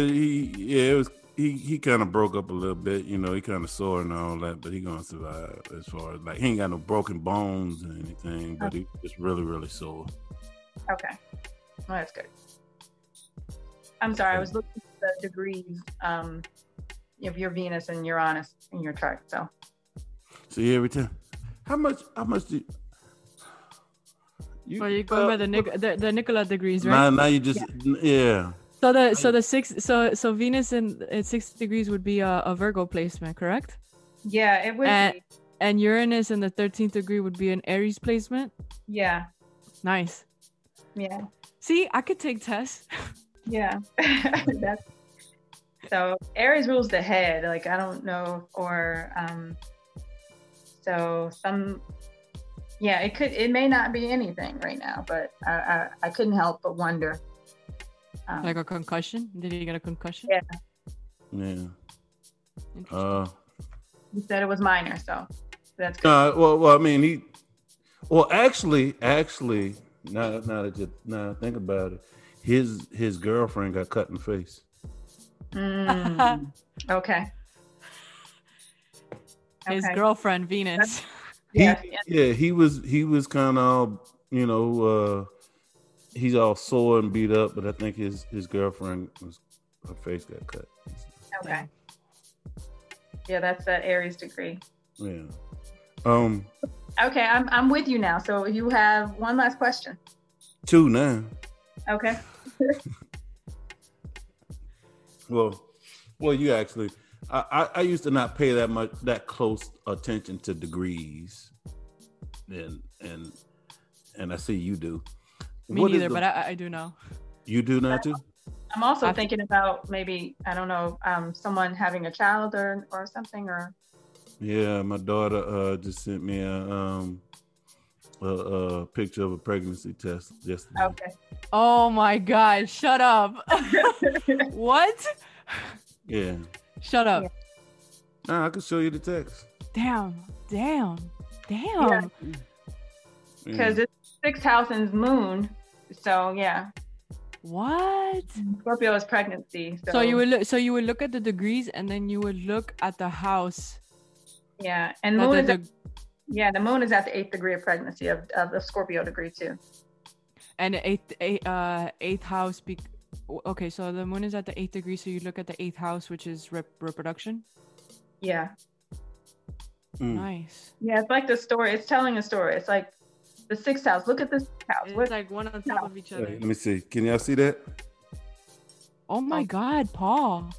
he kind of broke up a little bit, you know, he kind of sore and all that, but he gonna survive as far as, like, he ain't got no broken bones or anything, but he just really, really sore. Okay. Well, that's good. I'm sorry, I was looking at the degrees of your Venus and Uranus in your chart. So, every time, how much do you? Well, you go by the Nicola degrees, right? Now you just yeah. So Venus in 6 degrees would be a Virgo placement, correct? Yeah, it would. And Uranus in the 13th degree would be an Aries placement. Yeah. Nice. Yeah. See, I could take tests. Yeah. So Aries rules the head, like, I don't know, or it may not be anything right now, but I couldn't help but wonder, like a concussion. Did he get a concussion? Yeah. You said it was minor, so that's good. Actually now I think about it, His girlfriend got cut in the face. Okay. His girlfriend Venus. He was kind of, you know, he's all sore and beat up, but I think his girlfriend her face got cut. Okay. Yeah, that's that Aries degree. Yeah. Okay, I'm with you now. So you have one last question. Two now. Okay. well, you actually, I used to not pay that close attention to degrees, and I see you do. Me neither, but I do now. You do now too? I'm also thinking about maybe, I don't know, someone having a child or something, or. Yeah, my daughter just sent me a picture of a pregnancy test yesterday. Okay. Oh my God! Shut up! What? Yeah. Shut up. Yeah. I can show you the text. Damn. Because it's 6th house and moon, so yeah. What? Scorpio is pregnancy. So you would look. So you would look at the degrees, and then you would look at the house. Yeah, and moon is. The moon is at the 8th degree of pregnancy of the Scorpio degree too. And eighth house. Okay, so the moon is at the 8th degree. So you look at the 8th house, which is reproduction. Yeah. Mm. Nice. Yeah, it's like the story. It's telling a story. It's like the 6th house. Look at the 6th house. It's like one on top of each other. Wait, let me see. Can y'all see that? Oh my God, Paul.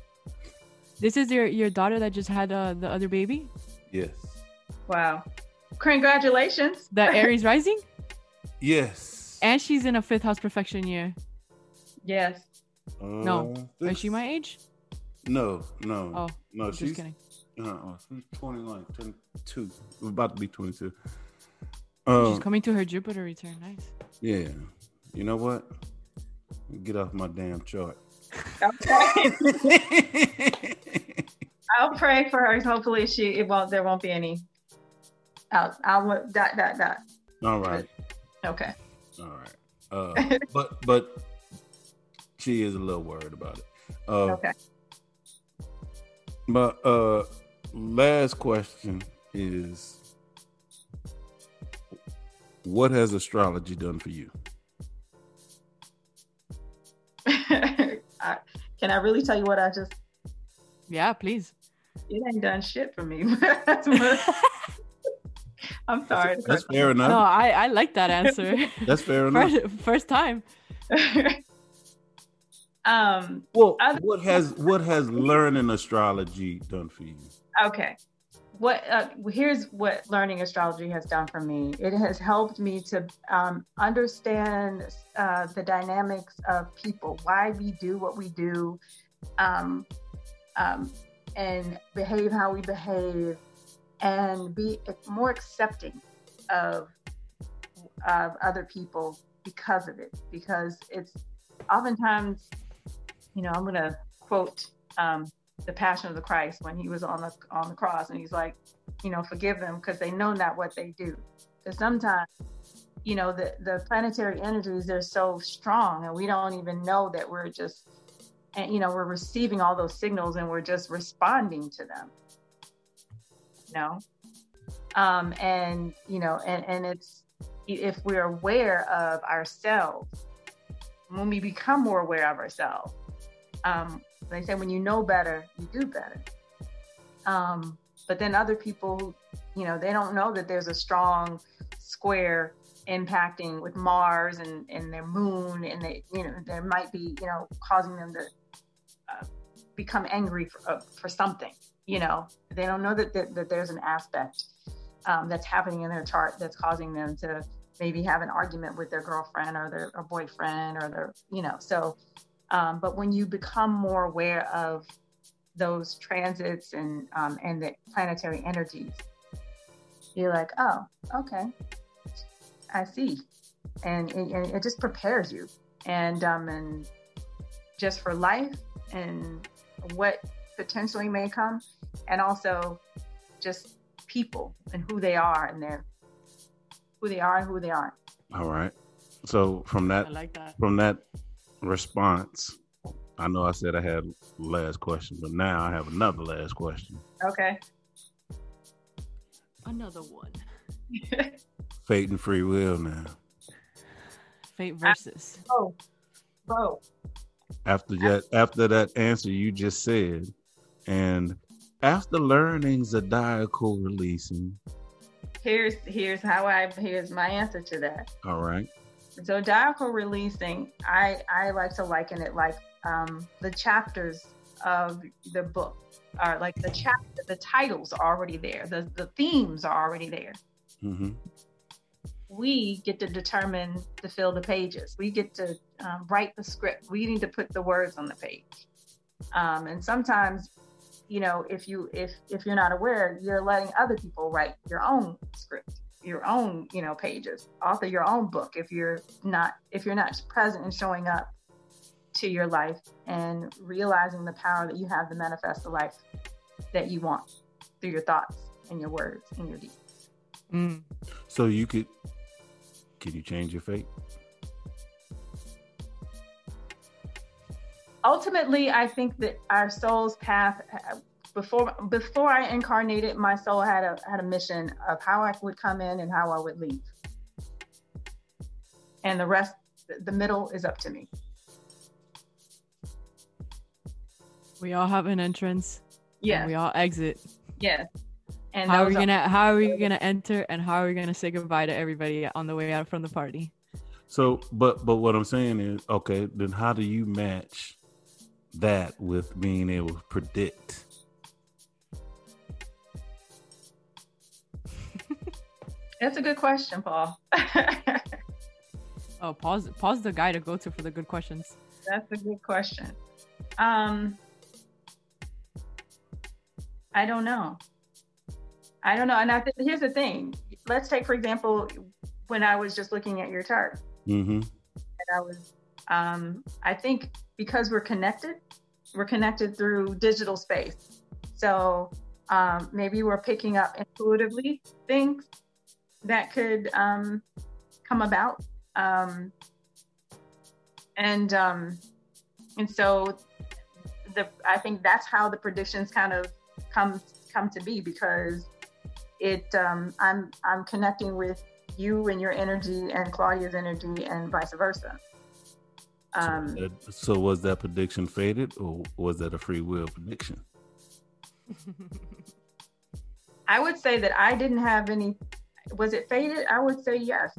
This is your daughter that just had the other baby? Yes. Wow. Congratulations. The Aries rising? Yes. And she's in a 5th house perfection year. Yes. No. Is she my age? No. Oh, no, just kidding. She's 21, 22. We're about to be 22. She's coming to her Jupiter return. Nice. Yeah. You know what? Get off my damn chart. Okay. I'll pray for her. Hopefully there won't be any. I'll ... All right. Okay. All right. But she is a little worried about it. Okay. My last question is, what has astrology done for you? Can I really tell you what I just... Yeah, please. It ain't done shit for me. I'm sorry. That's fair enough. No, I like that answer. That's fair enough. First time. What has learning astrology done for you? Okay. Here's what learning astrology has done for me. It has helped me to understand the dynamics of people, why we do what we do, and behave how we behave, and be more accepting of other people because of it. Because it's oftentimes, I'm going to quote the Passion of the Christ when he was on the cross, and he's like, forgive them because they know not what they do. Because sometimes, the planetary energies, they're so strong and we don't even know that we're just, we're receiving all those signals and we're just responding to them. And it's, if we're aware of ourselves, when we become more aware of ourselves, they say when you know better, you do better. But then other people, they don't know that there's a strong square impacting with Mars and their moon, and they, there might be, causing them to become angry for something. They don't know that there's an aspect that's happening in their chart that's causing them to maybe have an argument with their girlfriend or their boyfriend or their, so. But when you become more aware of those transits and the planetary energies, you're like, oh, okay, I see, and it just prepares you, and just for life and what potentially may come, and also just people and who they are and who they aren't. All right. So from that, I like that. From that response, I know I said I had last question, but now I have another last question. Okay. Another one. Fate and free will now. Fate versus. Both. After that answer you just said, and after learning zodiacal releasing, here's my answer to that. All right. Zodiacal releasing, I like to liken it like the chapters of the book are like the titles are already there. The themes are already there. Mm-hmm. We get to determine to fill the pages. We get to write the script. We need to put the words on the page. And sometimes, if you're not aware, you're letting other people write your own script, your own, pages, author your own book. If you're not present and showing up to your life and realizing the power that you have to manifest the life that you want through your thoughts and your words and your deeds. Mm. So can you change your fate? Ultimately, I think that our soul's path, before I incarnated, my soul had a mission of how I would come in and how I would leave. And the rest the middle is up to me. We all have an entrance. Yeah. We all exit. Yeah. And how are we gonna enter, and how are we gonna say goodbye to everybody on the way out from the party? So, but what I'm saying is, okay, then how do you match that with being able to predict? That's a good question, Paul. Oh, pause the guy to go to for the good questions. That's a good question. I don't know. And here's the thing. Let's take, for example, when I was just looking at your chart. Mm-hmm. And I was, I think because we're connected through digital space. So maybe we're picking up intuitively things that could come about. And so I think that's how the predictions kind of come to be, because I'm connecting with you and your energy and Claudia's energy and vice versa. So was that prediction fated, or was that a free will prediction? I would say that I didn't have any. Was it fated? I would say yes.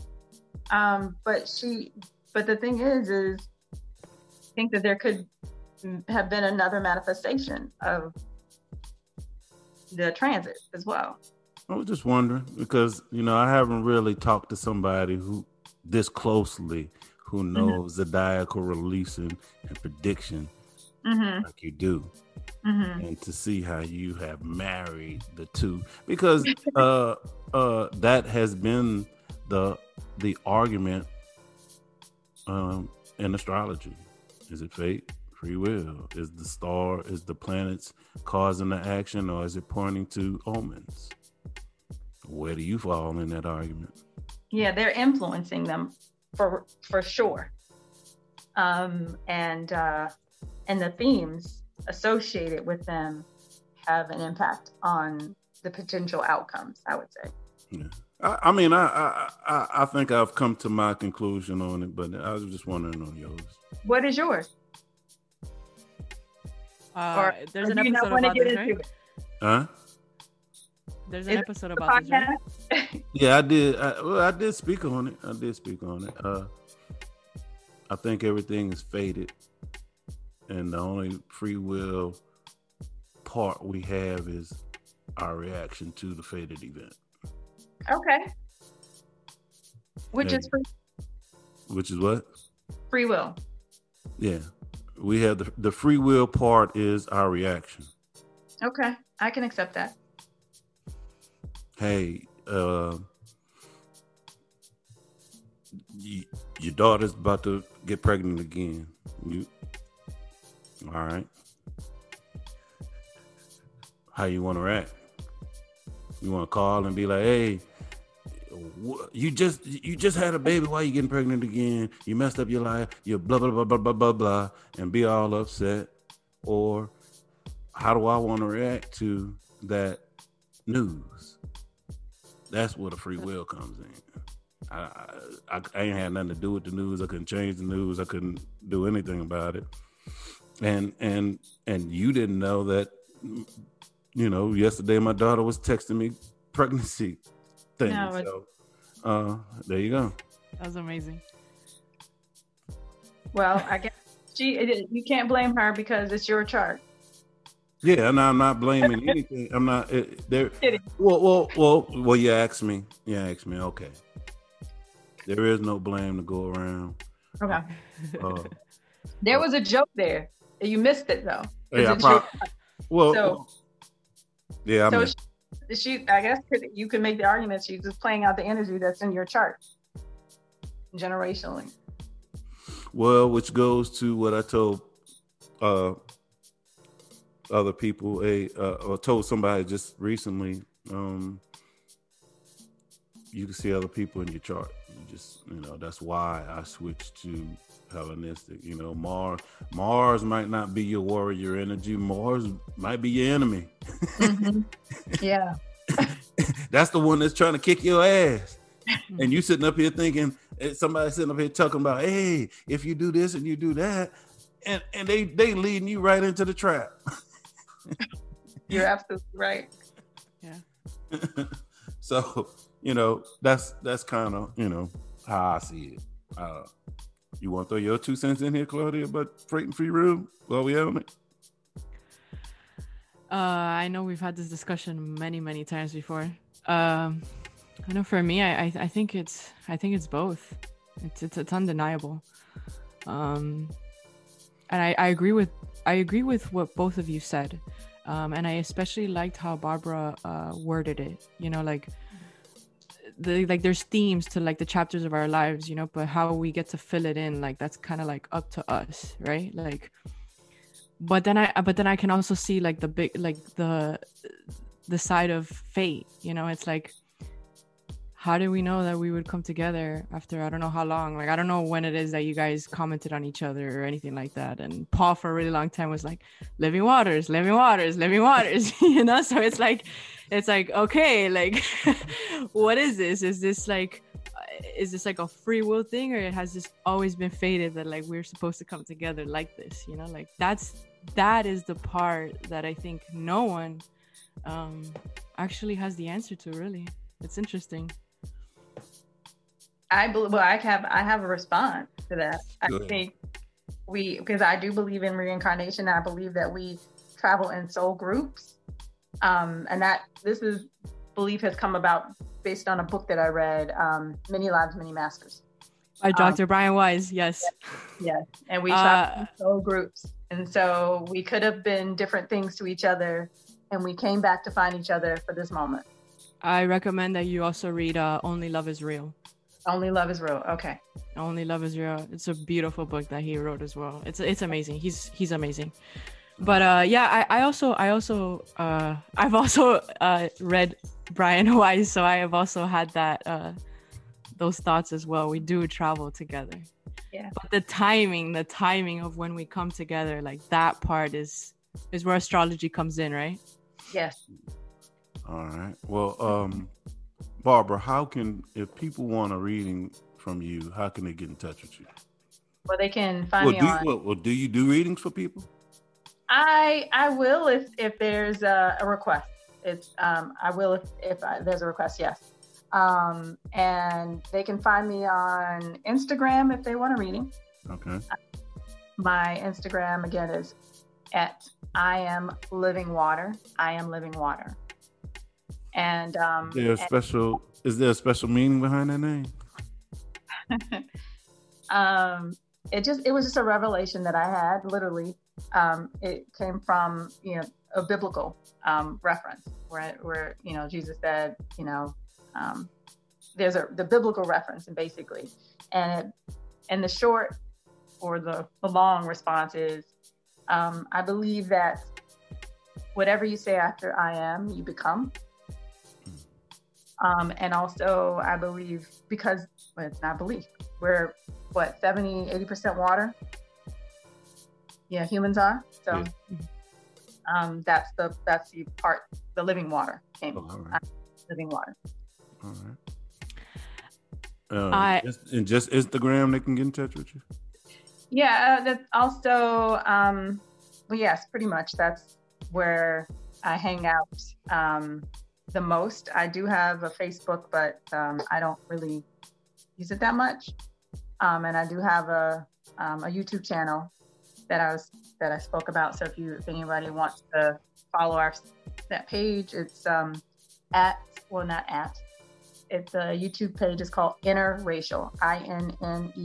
But the thing is I think that there could have been another manifestation of the transit as well. I was just wondering because, you know, I haven't really talked to somebody who this closely who knows mm-hmm. zodiacal releasing and prediction mm-hmm. like you do. Mm-hmm. And to see how you have married the two, because that has been the argument in astrology. Is it fate? Free will? Is the star, is the planets causing the action, or is it pointing to omens? Where do you fall in that argument? Yeah, they're influencing them for sure. And the themes associated with them have an impact on the potential outcomes, I would say. Yeah. I mean, I think I've come to my conclusion on it, but I was just wondering on yours. What is yours? There's an episode about this, right? Huh? There's an episode about this, right? Yeah, I did. I did speak on it. I think everything is fated. And the only free will part we have is our reaction to the fated event. Okay. Which is what? Free will. Yeah. We have the free will part is our reaction. Okay. I can accept that. Hey, your daughter's about to get pregnant again. All right. How you want to act? You want to call and be like, "Hey, you just had a baby. Why are you getting pregnant again? You messed up your life. You blah blah blah blah blah blah blah," and be all upset. Or how do I want to react to that news? That's where the free will comes in. I ain't had nothing to do with the news. I couldn't change the news. I couldn't do anything about it. And you didn't know that, you know, yesterday my daughter was texting me pregnancy things. No, so, there you go. That was amazing. Well, I guess you can't blame her because it's your chart. Yeah, and I'm not blaming anything. I'm not there. Well, you asked me. Okay. There is no blame to go around. Okay. There was a joke there. You missed it though. Yeah, I guess you could make the argument she's just playing out the energy that's in your chart generationally. Well, which goes to what I told other people, or told somebody just recently. You can see other people in your chart. That's why I switched to Hellenistic. You know, Mars might not be your warrior energy. Mars might be your enemy. Mm-hmm. Yeah. That's the one that's trying to kick your ass. And you sitting up here thinking, Somebody sitting up here talking about, hey, if you do this and you do that, and they leading you right into the trap. You're absolutely right. Yeah. So, you know, that's kind of, you know, how I see it. You want to throw your 2 cents in here, Claudia, about freight and free room while we own it? I know we've had this discussion many, many times before. I know for me, I think it's both. It's undeniable. And I agree with what both of you said. And I especially liked how Barbara worded it, you know, like there's themes to like the chapters of our lives, you know, but how we get to fill it in, like that's kind of like up to us, right? Like, but then I can also see like the big, like the side of fate, you know. It's like, how do we know that we would come together after I don't know how long? Like, I don't know when it is that you guys commented on each other or anything like that. And Paul for a really long time was like, living waters, living waters, living waters, you know? So it's like, okay, like, what is this? Is this like a free will thing, or it has just always been fated that like we're supposed to come together like this, you know? Like that is the part that I think no one actually has the answer to, really. It's interesting. I have a response to that. Because I do believe in reincarnation. I believe that we travel in soul groups, and that this belief has come about based on a book that I read, Many Lives, Many Masters, by Dr. Brian Weiss. Yes. And we travel in soul groups, and so we could have been different things to each other, and we came back to find each other for this moment. I recommend that you also read Only Love Is Real. Only Love Is Real. Okay. Only Love Is Real. It's a beautiful book that he wrote as well. It's amazing. He's amazing. But yeah, I've also read Brian Weiss, so I have also had that those thoughts as well. We do travel together. Yeah. But the timing of when we come together, like that part is where astrology comes in, right? Yes. All right. Well, Barbara, if people want a reading from you, how can they get in touch with you? Well, they can find me on. Well, do you do readings for people? I will if there's a request. It's I will if there's a request. Yes. And they can find me on Instagram if they want a reading. Okay. My Instagram again is at I Am Living Water. I Am Living Water. And is there a special meaning behind that name? It was just a revelation that I had, literally. It came from, you know, a biblical reference where you know, Jesus said, you know, there's the biblical reference, and basically, and the short or the long response is, I believe that whatever you say after I am, you become. And also I believe, because it's not belief, we're 70-80% water. Yeah, humans are. So that's the part, the living water came. Oh, all right. Living water. All right. Just Instagram, they can get in touch with you. Yeah, that's also yes, pretty much that's where I hang out. The most. I do have a Facebook, but I don't really use it that much. And I do have a YouTube channel that I spoke about. So if anybody wants to follow that page, it's it's a YouTube page. It's called Interracial, INNERRACIAL,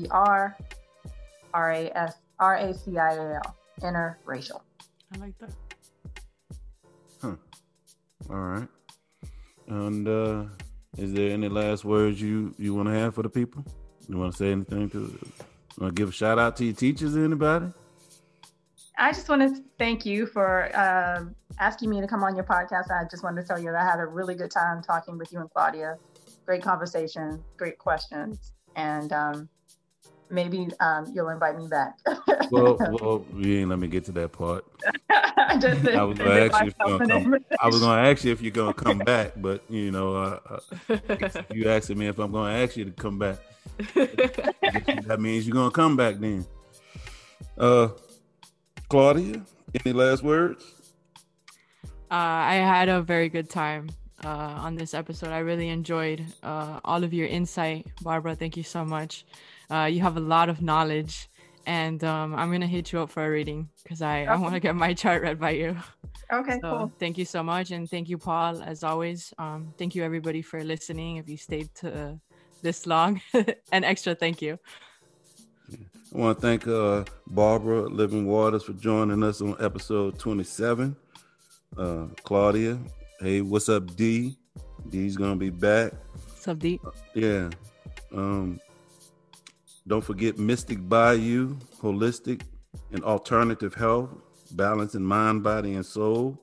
Interracial. I like that. Huh. All right. And is there any last words you want to have for the people? You want to say anything want to give a shout out to your teachers or anybody? I just want to thank you for asking me to come on your podcast. I just wanted to tell you that I had a really good time talking with you and Claudia. Great conversation, great questions. And maybe you'll invite me back. well, you ain't let me get to that part. I was going to ask you if you're going to come back, but you know, you asking me if I'm going to ask you to come back. That means you're gonna come back then. Claudia, any last words? I had a very good time on this episode. I really enjoyed all of your insight, Barbara. Thank you so much. You have a lot of knowledge, and I'm gonna hit you up for a reading because I want to get my chart read by you. Okay, so cool. Thank you so much, and thank you, Paul, as always. Thank you everybody for listening. If you stayed to this long, an extra thank you. I want to thank Barbara Living Waters for joining us on episode 27. Claudia, hey, what's up, D? D's gonna be back. What's up, D? Yeah. Don't forget Mystic Bayou, holistic and alternative health, balance in mind, body, and soul.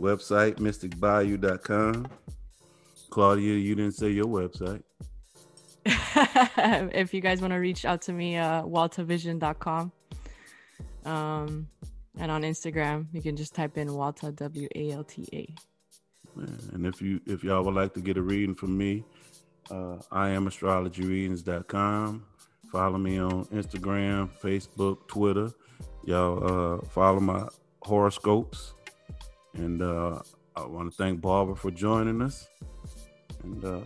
Website mysticbayou.com. Claudia, you didn't say your website. If you guys want to reach out to me, waltavision.com. And on Instagram, you can just type in Walta, W-A-L-T-A. And if y'all would like to get a reading from me, I am astrologyreadings.com. Follow me on Instagram, Facebook, Twitter. Y'all follow my horoscopes. And I want to thank Barbara for joining us. And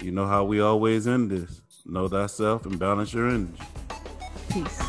you know how we always end this. Know thyself and balance your energy. Peace.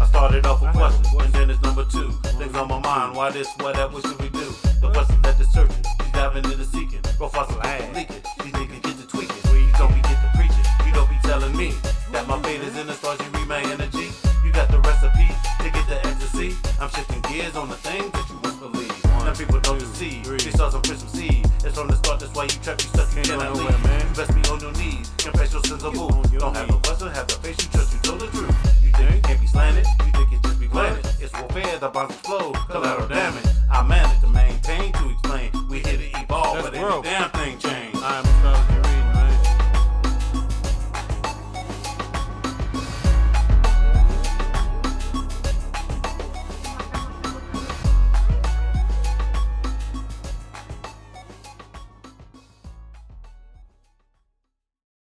I started off with questions, and then it's number two. Things on my mind, why this, why that, what should we do? The questions that they're searching, she's diving into seeking. Go fossil, I ain't leaking. These niggas get to tweaking. You don't be get to preaching. You don't be telling me that my fate is in the stars, you read my energy. You got the recipe to get the ecstasy. I'm shifting gears on the things that you wouldn't believe. Now people don't deceive. They saw some Christmas Eve. It's from the start, that's why you trapped, you stuck, you cannot leave. You best be on your knees, confess your sins of move. Don't have no bustle, have the face, you trust, you know the truth. You think you can't be slanted, you think it just be planted. It's warfare, the bombs explode, collateral damage. I manage the main